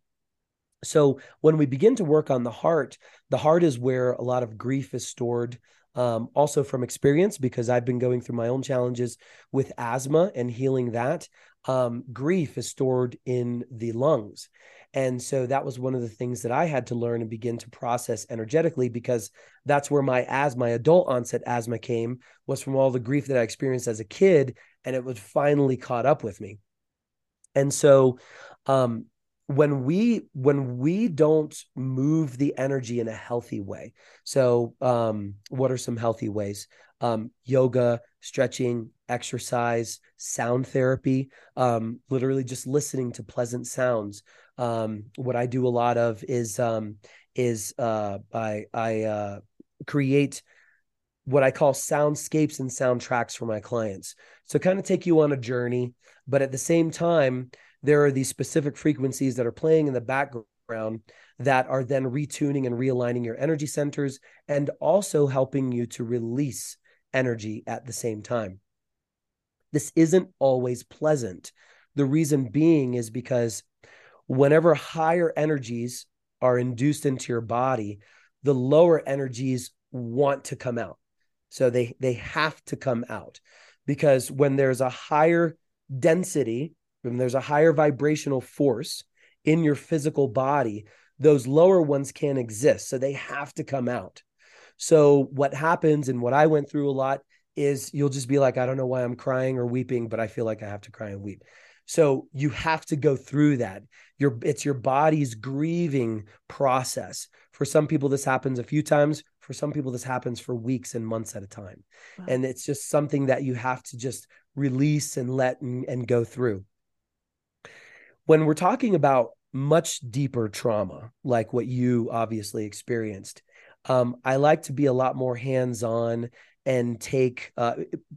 So when we begin to work on the heart, the heart is where a lot of grief is stored. Um, also from experience, because I've been going through my own challenges with asthma and healing that. Um, grief is stored in the lungs. And so that was one of the things that I had to learn and begin to process energetically, because that's where my asthma, my adult onset asthma came, was from all the grief that I experienced as a kid. And it was finally caught up with me. And so um, when we, when we don't move the energy in a healthy way. So um, what are some healthy ways? Um, yoga, stretching, exercise, sound therapy, um, literally just listening to pleasant sounds. Um, what I do a lot of is, um, is, uh, I, I, uh, create what I call soundscapes and soundtracks for my clients. So kind of take you on a journey, but at the same time, there are these specific frequencies that are playing in the background that are then retuning and realigning your energy centers, and also helping you to release energy at the same time. This isn't always pleasant. The reason being is because whenever higher energies are induced into your body, the lower energies want to come out. So they, they have to come out, because when there's a higher density, when there's a higher vibrational force in your physical body, those lower ones can't exist. So they have to come out. So what happens, and what I went through a lot, is you'll just be like, I don't know why I'm crying or weeping, but I feel like I have to cry and weep. So you have to go through that. Your, it's your body's grieving process. For some people, this happens a few times. For some people, this happens for weeks and months at a time. Wow. And it's just something that you have to just release and let and, and go through. When we're talking about much deeper trauma, like what you obviously experienced, Um, I like to be a lot more hands-on and take, uh,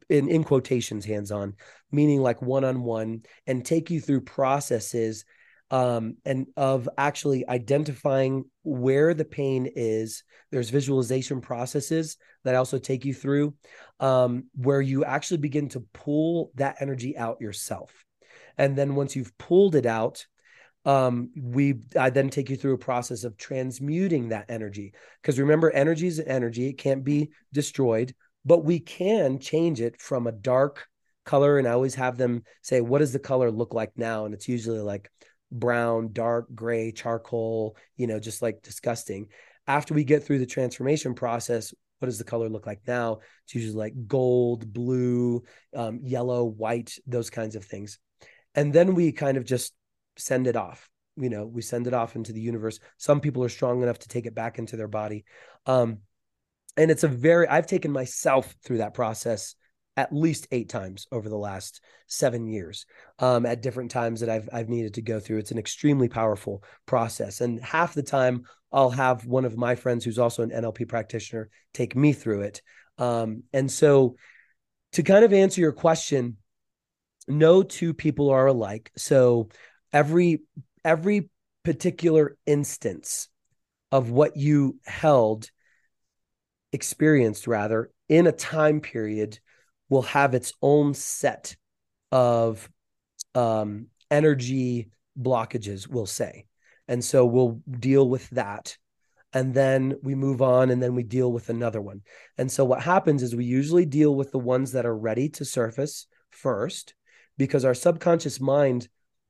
in, in quotations, hands-on, meaning like one-on-one, and take you through processes um, and of actually identifying where the pain is. There's visualization processes that I also take you through um, where you actually begin to pull that energy out yourself. And then once you've pulled it out, Um, we, I then take you through a process of transmuting that energy. Because remember, energy is energy. It can't be destroyed, but we can change it from a dark color. And I always have them say, what does the color look like now? And it's usually like brown, dark, gray, charcoal, you know, just like disgusting. After we get through the transformation process, what does the color look like now? It's usually like gold, blue, um, yellow, white, those kinds of things. And then we kind of just send it off. You know, we send it off into the universe. Some people are strong enough to take it back into their body. Um, and it's a very, I've taken myself through that process at least eight times over the last seven years um, at different times that I've, I've needed to go through. It's an extremely powerful process. And half the time I'll have one of my friends who's also an N L P practitioner take me through it. Um, and so to kind of answer your question, no two people are alike. So Every every particular instance of what you held, experienced rather, in a time period will have its own set of um, energy blockages, we'll say. And so we'll deal with that. And then we move on and then we deal with another one. And so what happens is we usually deal with the ones that are ready to surface first, because our subconscious mind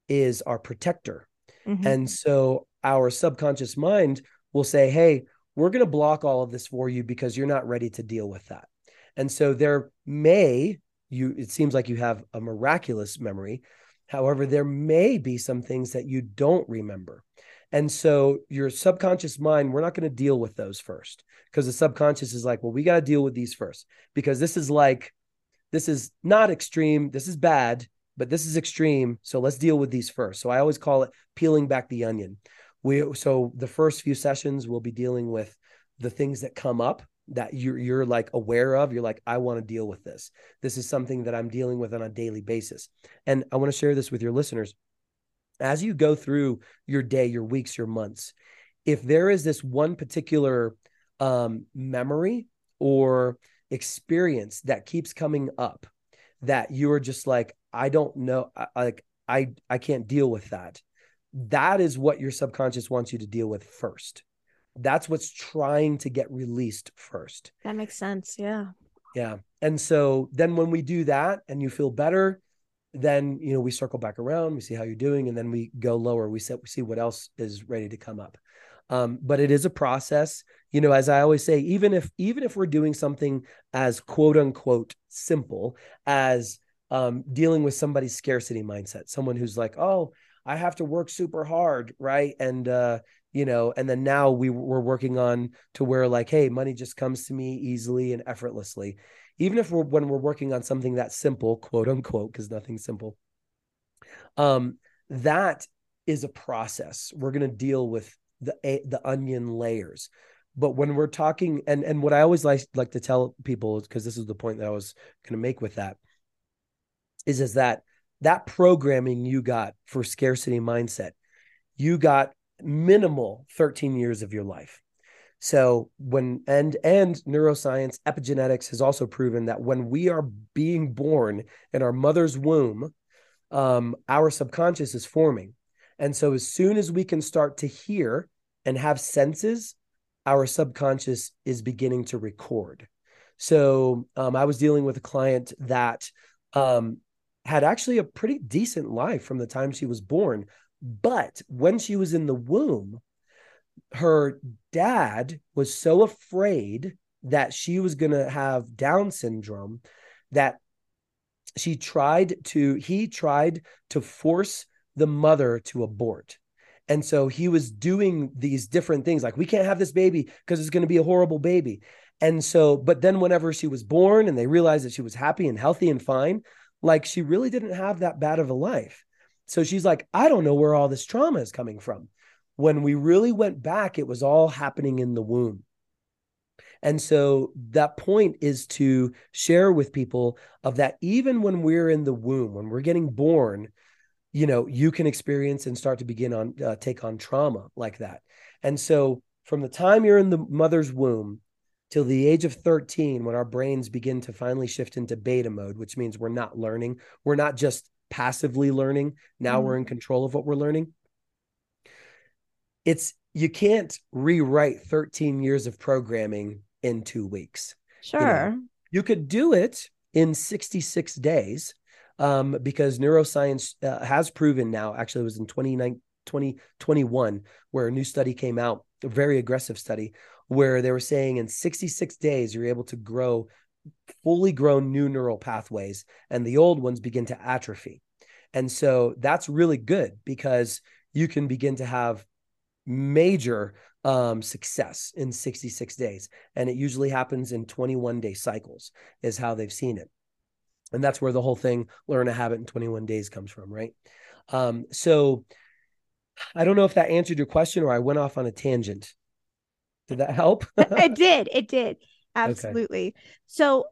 is our protector. Mm-hmm. And so our subconscious mind will say, hey, we're going to block all of this for you because you're not ready to deal with that. And so there may, you, it seems like you have a miraculous memory. However, there may be some things that you don't remember. And so your subconscious mind, we're not going to deal with those first, because the subconscious is like, well, we got to deal with these first, because this is like, this is not extreme. This is bad, but this is extreme. So let's deal with these first. So I always call it peeling back the onion. We, so the first few sessions we'll be dealing with the things that come up that you're, you're like aware of. You're like, I want to deal with this. This is something that I'm dealing with on a daily basis. And I want to share this with your listeners. As you go through your day, your weeks, your months, if there is this one particular um, memory or experience that keeps coming up that you are just like, I don't know, like I, I can't deal with that. That is what your subconscious wants you to deal with first. That's what's trying to get released first. That makes sense. Yeah. Yeah. And so then when we do that and you feel better, then, you know, we circle back around, we see how you're doing, and then we go lower. We set, we see what else is ready to come up. Um, but it is a process, you know, as I always say, even if, even if we're doing something as quote unquote simple as, Um, dealing with somebody's scarcity mindset, someone who's like, oh, I have to work super hard. Right. And, uh, you know, and then now we we're working on to where like, hey, money just comes to me easily and effortlessly. Even if we're, when we're working on something that's simple, quote unquote, because nothing's simple. Um, that is a process. We're going to deal with the, the onion layers. But when we're talking, and, and what I always like, like to tell people, because this is the point that I was going to make with that, Is, is that that programming you got for scarcity mindset, you got minimal thirteen years of your life. So when, and, and neuroscience, epigenetics has also proven that when we are being born in our mother's womb, um, our subconscious is forming. And so as soon as we can start to hear and have senses, our subconscious is beginning to record. So um, I was dealing with a client that um, had actually a pretty decent life from the time she was born. But when she was in the womb, her dad was so afraid that she was going to have Down syndrome that she tried to, he tried to force the mother to abort. And so he was doing these different things. Like, we can't have this baby because it's going to be a horrible baby. And so, but then whenever she was born and they realized that she was happy and healthy and fine, like she really didn't have that bad of a life. So she's like, I don't know where all this trauma is coming from. When we really went back, it was all happening in the womb. And so that point is to share with people of that even when we're in the womb, when we're getting born, you know, you can experience and start to begin on uh, take on trauma like that. And so from the time you're in the mother's womb till the age of thirteen, when our brains begin to finally shift into beta mode, which means we're not learning. We're not just passively learning. Now mm-hmm. we're in control of what we're learning. It's, you can't rewrite thirteen years of programming in two weeks. Sure. You know, you could do it in sixty-six days um, because neuroscience uh, has proven now, actually it was in twenty twenty-one where a new study came out, a very aggressive study, where they were saying in sixty-six days, you're able to grow fully grown new neural pathways and the old ones begin to atrophy. And so that's really good because you can begin to have major um, success in sixty-six days. And it usually happens in twenty-one day cycles is how they've seen it. And that's where the whole thing, learn a habit in twenty-one days comes from, right? Um, so I don't know if that answered your question or I went off on a tangent. Did that help? It did. It did. Absolutely. Okay. So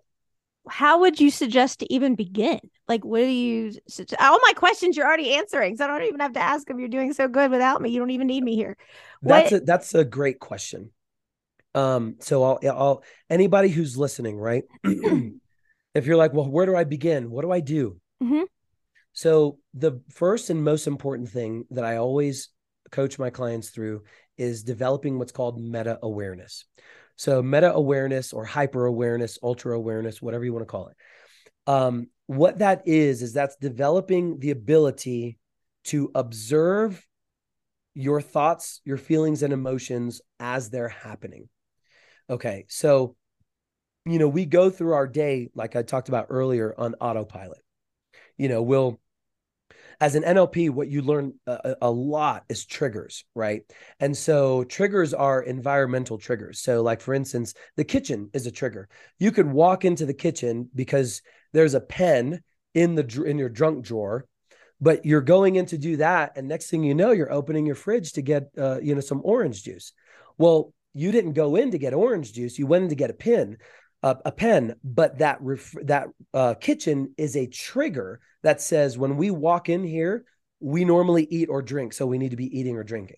how would you suggest to even begin? Like, what do you suggest? All my questions you're already answering. So I don't even have to ask them. You're doing so good without me. You don't even need me here. What- that's a, that's a great question. Um, so I'll, I'll, anybody who's listening, right? If you're like, well, where do I begin? What do I do? Mm-hmm. So the first and most important thing that I always coach my clients through is developing what's called meta awareness. So meta awareness or hyper awareness, ultra awareness, whatever you want to call it. Um, what that is, is that's developing the ability to observe your thoughts, your feelings and emotions as they're happening. Okay. So, you know, we go through our day, like I talked about earlier on autopilot, you know, we'll, as an N L P, what you learn a, a lot is triggers, right? And so triggers are environmental triggers. So like, for instance, the kitchen is a trigger. You could walk into the kitchen because there's a pen in the in your junk drawer, but you're going in to do that. And next thing you know, you're opening your fridge to get, uh, you know, some orange juice. Well, you didn't go in to get orange juice. You went in to get a pen. Uh, a pen, but that ref- that uh, kitchen is a trigger that says when we walk in here, we normally eat or drink, so we need to be eating or drinking.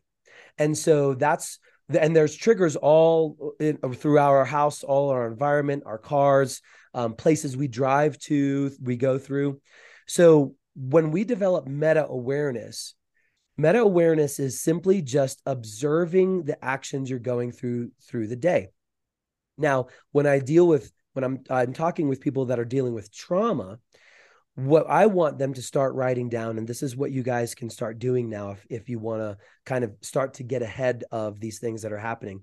And so that's the, and there's triggers all in, throughout our house, all our environment, our cars, um, places we drive to, we go through. So when we develop meta awareness, meta awareness is simply just observing the actions you're going through through the day. Now, when I deal with, when I'm I'm talking with people that are dealing with trauma, what I want them to start writing down, and this is what you guys can start doing now if, if you want to kind of start to get ahead of these things that are happening,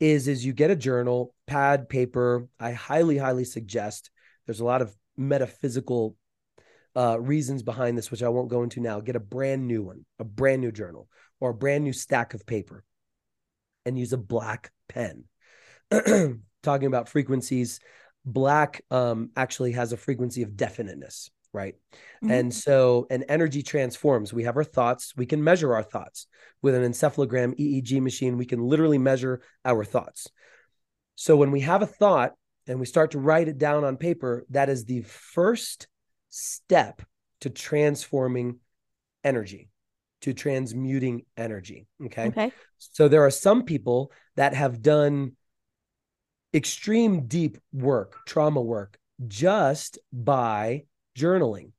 is, is you get a journal, pad, paper. I highly, highly suggest, there's a lot of metaphysical uh, reasons behind this, which I won't go into now. Get a brand new one, a brand new journal or a brand new stack of paper and use a black pen. Talking about frequencies, black um, actually has a frequency of definiteness, right? Mm-hmm. And so, and energy transforms. We have our thoughts. We can measure our thoughts with an encephalogram E E G machine. We can literally measure our thoughts. So when we have a thought and we start to write it down on paper, that is the first step to transforming energy, to transmuting energy. Okay. Okay. So there are some people that have done extreme deep work, trauma work, just by journaling.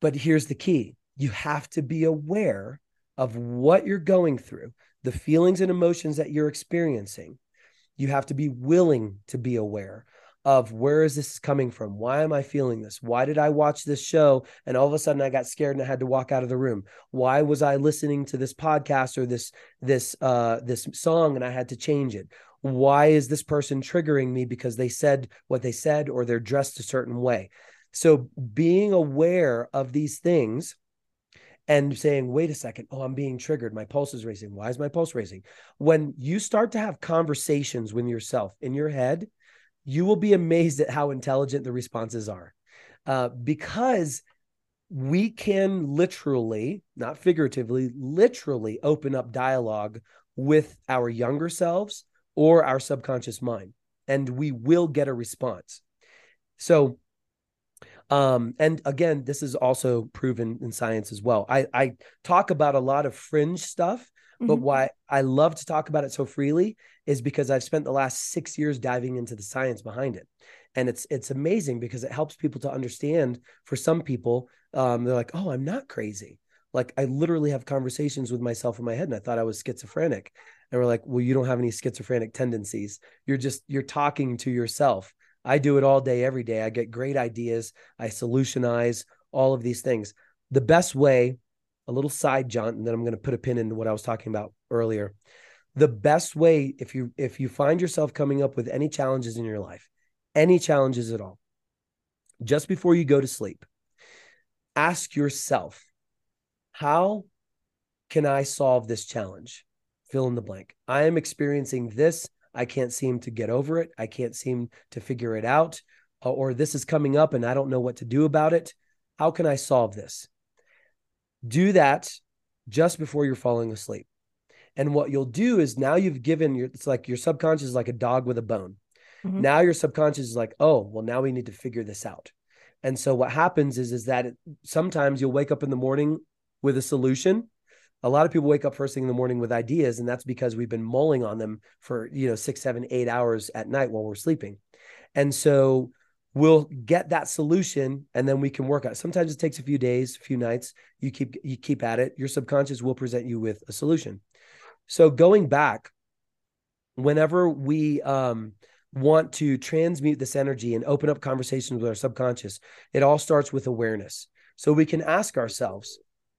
But here's the key. You have to be aware of what you're going through, the feelings and emotions that you're experiencing. You have to be willing to be aware of where is this coming from? Why am I feeling this? Why did I watch this show? And all of a sudden I got scared and I had to walk out of the room. Why was I listening to this podcast or this, this, uh, this song and I had to change it? Why is this person triggering me because they said what they said or they're dressed a certain way? So being aware of these things and saying, wait a second, oh, I'm being triggered. My pulse is racing. Why is my pulse racing? When you start to have conversations with yourself in your head, you will be amazed at how intelligent the responses are uh, because we can literally, not figuratively, literally open up dialogue with our younger selves, or our subconscious mind, and we will get a response. So, um, and again, this is also proven in science as well. I, I talk about a lot of fringe stuff, but mm-hmm. why I love to talk about it so freely is because I've spent the last six years diving into the science behind it. And it's it's amazing because it helps people to understand. For some people, um, they're like, oh, I'm not crazy. Like, I literally have conversations with myself in my head and I thought I was schizophrenic. And we're like, well, you don't have any schizophrenic tendencies. You're just, you're talking to yourself. I do it all day, every day. I get great ideas. I solutionize all of these things. The best way, a little side jaunt, and then I'm going to put a pin into what I was talking about earlier. The best way, if you if you find yourself coming up with any challenges in your life, any challenges at all, just before you go to sleep, ask yourself, how can I solve this challenge? Fill in the blank. I am experiencing this. I can't seem to get over it. I can't seem to figure it out. Or this is coming up and I don't know what to do about it. How can I solve this? Do that just before you're falling asleep. And what you'll do is now you've given your, it's like your subconscious is like a dog with a bone. Mm-hmm. Now your subconscious is like, oh, well, now we need to figure this out. And so what happens is, is that it, sometimes you'll wake up in the morning with a solution. A lot of people wake up first thing in the morning with ideas, and that's because we've been mulling on them for, you know, six, seven, eight hours at night while we're sleeping. And so we'll get that solution and then we can work on it. Sometimes it takes a few days, a few nights. You keep, you keep at it. Your subconscious will present you with a solution. So going back, whenever we um, want to transmute this energy and open up conversations with our subconscious, it all starts with awareness. So we can ask ourselves,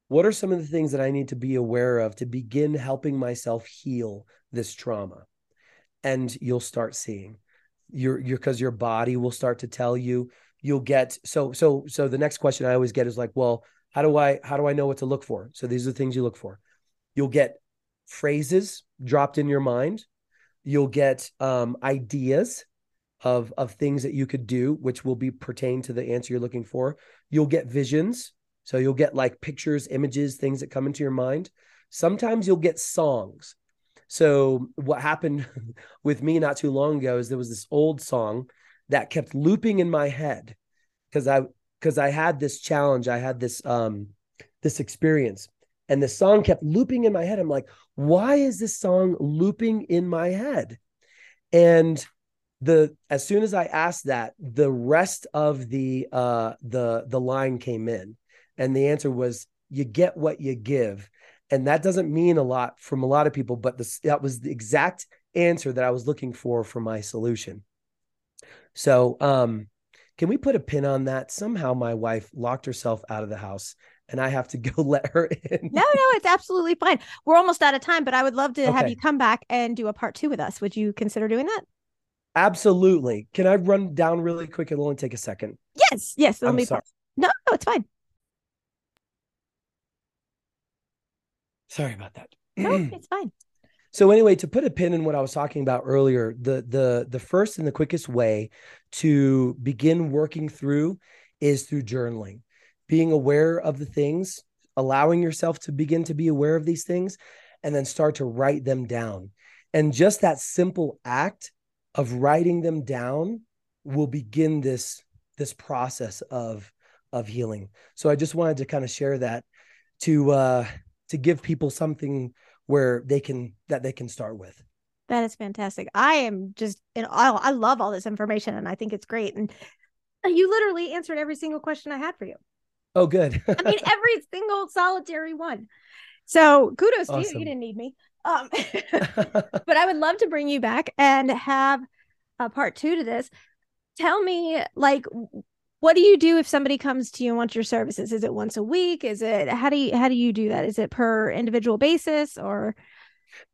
what are some of the things that I need to be aware of to begin helping myself heal this trauma? And you'll start seeing your, your, cause your body will start to tell you, you'll get. So, so, so the next question I always get is like, well, how do I, how do I know what to look for? So these are the things you look for. You'll get phrases dropped in your mind. You'll get um, ideas of, of things that you could do, which will be pertain to the answer you're looking for. You'll get visions. So you'll get like pictures, images, things that come into your mind. Sometimes you'll get songs. So what happened with me not too long ago is there was this old song that kept looping in my head because I because I had this challenge. I had this um this experience and the song kept looping in my head. I'm like, why is this song looping in my head? And the as soon as I asked that, the rest of the uh the the line came in. And the answer was, you get what you give. And that doesn't mean a lot from a lot of people, but this, that was the exact answer that I was looking for for my solution. So um, can we put a pin on that? Somehow my wife locked herself out of the house and I have to go let her in. No, no, it's absolutely fine. We're almost out of time, but I would love to okay. have you come back and do a part two with us. Would you consider doing that? Absolutely. Can I run down really quick? It'll only take a second. Yes, yes. I'm sorry. No, no, it's fine. Sorry about that. No, it's fine. So anyway, to put a pin in what I was talking about earlier, the the the first and the quickest way to begin working through is through journaling, being aware of the things, allowing yourself to begin to be aware of these things, and then start to write them down. And just that simple act of writing them down will begin this, this process of, of healing. So I just wanted to kind of share that to... Uh, to give people something where they can, that they can start with. That is fantastic. I am just, in all, I love all this information and I think it's great. And you literally answered every single question I had for you. Oh, good. I mean, every single solitary one. So kudos awesome. to you. You didn't need me. Um, but I would love to bring you back and have a part two to this. Tell me, like, what do you do if somebody comes to you and wants your services? Is it once a week? Is it, how do you, how do you do that? Is it per individual basis or?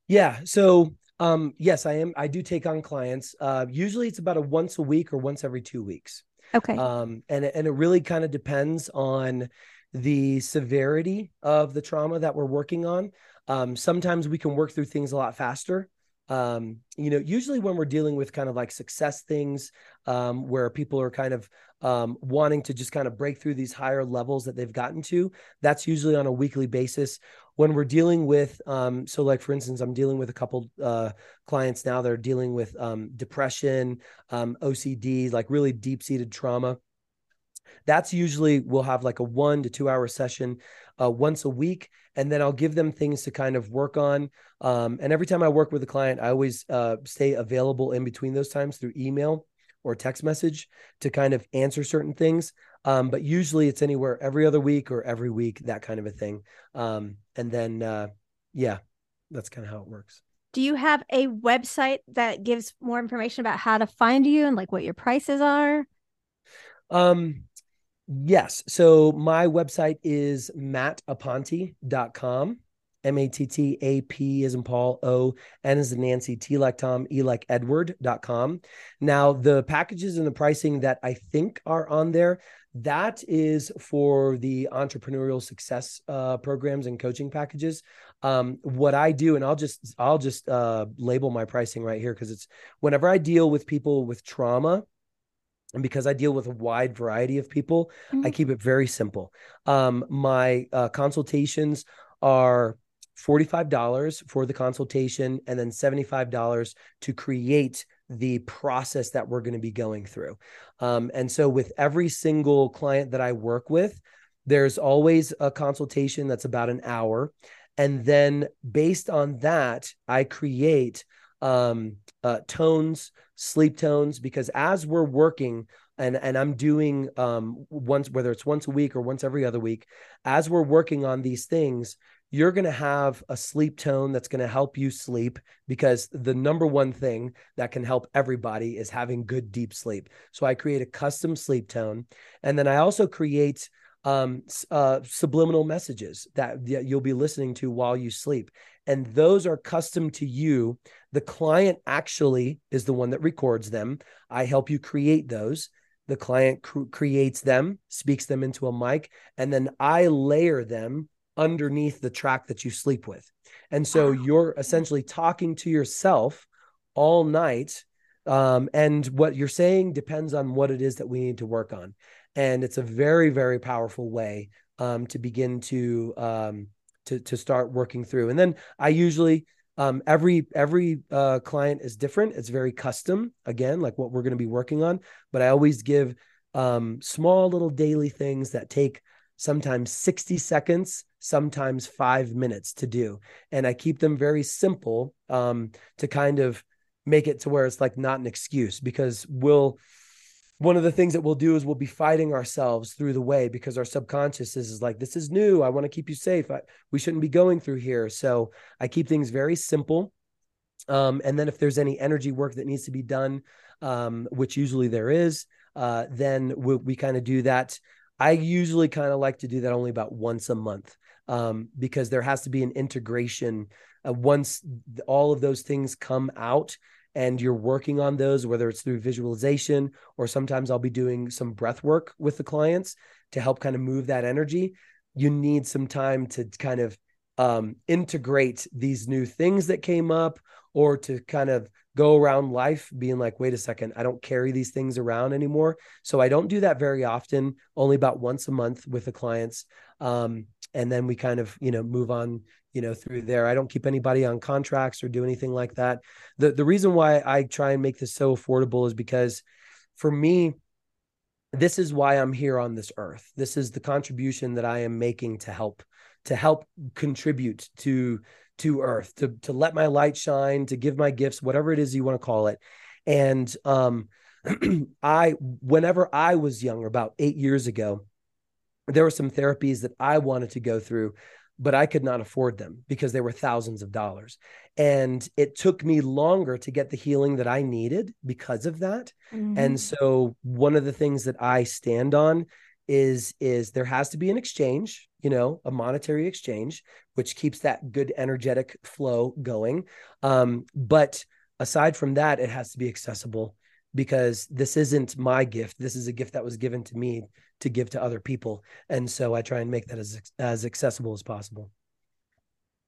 Yeah. So, um, yes, I am. I do take on clients. Uh, usually it's about a once a week or once every two weeks. Okay. Um, and, and it really kind of depends on the severity of the trauma that we're working on. Um, sometimes we can work through things a lot faster. Um, you know, usually when we're dealing with kind of like success things, um, where people are kind of, um, wanting to just kind of break through these higher levels that they've gotten to, that's usually on a weekly basis. when we're dealing with, um, so like, for instance, I'm dealing with a couple uh, clients now that are dealing with um, depression, um, O C D, like really deep-seated trauma. That's usually, we'll have like a one to two hour session uh, once a week. And then I'll give them things to kind of work on. Um, and every time I work with a client, I always uh, stay available in between those times through email or text message to kind of answer certain things. Um, but usually it's anywhere every other week or every week, that kind of a thing. Um, and then, uh, yeah, that's kind of how it works. Do you have a website that gives more information about how to find you and like what your prices are? Um, Yes. So my website is matt aponte dot com, M A T T A P as in Paul, O, N as in Nancy, T like Tom, E like Edward dot com. Now, the packages and the pricing that I think are on there, that is for the entrepreneurial success uh, programs and coaching packages. Um, what I do, and I'll just, I'll just uh, label my pricing right here, because it's whenever I deal with people with trauma, and because I deal with a wide variety of people, mm-hmm. I keep it very simple. Um, my uh, consultations are forty-five dollars for the consultation and then seventy-five dollars to create the process that we're going to be going through. Um, and so with every single client that I work with, there's always a consultation that's about an hour. And then based on that, I create um, uh, tones, sleep tones, because as we're working and, and I'm doing, um, once, whether it's once a week or once every other week, as we're working on these things, you're going to have a sleep tone that's going to help you sleep, because the number one thing that can help everybody is having good, deep sleep. So I create a custom sleep tone. And then I also create, um, uh, subliminal messages that you'll be listening to while you sleep. And those are custom to you. The client actually is the one that records them. I help you create those. The client cr- creates them, speaks them into a mic, and then I layer them underneath the track that you sleep with. And so wow. You're essentially talking to yourself all night. Um, and what you're saying depends on what it is that we need to work on. And it's a very, very powerful way um, to begin to um, to to start working through. And then I usually, um, every every uh, client is different. It's very custom, again, like what we're going to be working on. But I always give um, small little daily things that take sometimes sixty seconds, sometimes five minutes to do. And I keep them very simple um, to kind of make it to where it's like not an excuse, because we'll... One of the things that we'll do is we'll be fighting ourselves through the way, because our subconscious is, is like, this is new. I want to keep you safe. I, we shouldn't be going through here. So I keep things very simple. Um, and then if there's any energy work that needs to be done, um, which usually there is, uh, then we, we kind of do that. I usually kind of like to do that only about once a month, um, because there has to be an integration. Uh, once all of those things come out, and you're working on those, whether it's through visualization, or sometimes I'll be doing some breath work with the clients to help kind of move that energy. You need some time to kind of um, integrate these new things that came up, or to kind of go around life being like, wait a second, I don't carry these things around anymore. So I don't do that very often, only about once a month with the clients. Um, and then we kind of, you know, move on, you know, through there. I don't keep anybody on contracts or do anything like that. The the reason why I try and make this so affordable is because for me, this is why I'm here on this earth. This is the contribution that I am making to help, to help contribute to, to earth, to, to let my light shine, to give my gifts, whatever it is you want to call it. And um, I, whenever I was younger, about eight years ago, there were some therapies that I wanted to go through, but I could not afford them because they were thousands of dollars. And it took me longer to get the healing that I needed because of that. Mm-hmm. And so one of the things that I stand on is, is there has to be an exchange, you know, a monetary exchange, which keeps that good energetic flow going. Um, but aside from that, it has to be accessible, because this isn't my gift. This is a gift that was given to me to give to other people. And so I try and make that as, as accessible as possible.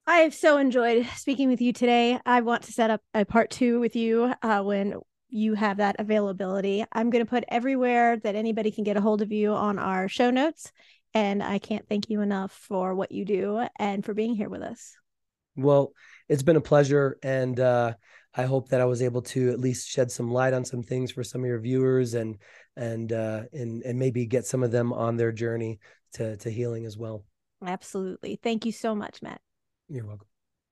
I have so enjoyed speaking with you today. I want to set up a part two with you uh, when you have that availability. I'm going to put everywhere that anybody can get a hold of you on our show notes. And I can't thank you enough for what you do and for being here with us. Well, it's been a pleasure. And uh, I hope that I was able to at least shed some light on some things for some of your viewers and and uh, and, and maybe get some of them on their journey to, to healing as well. Absolutely. Thank you so much, Matt. You're welcome.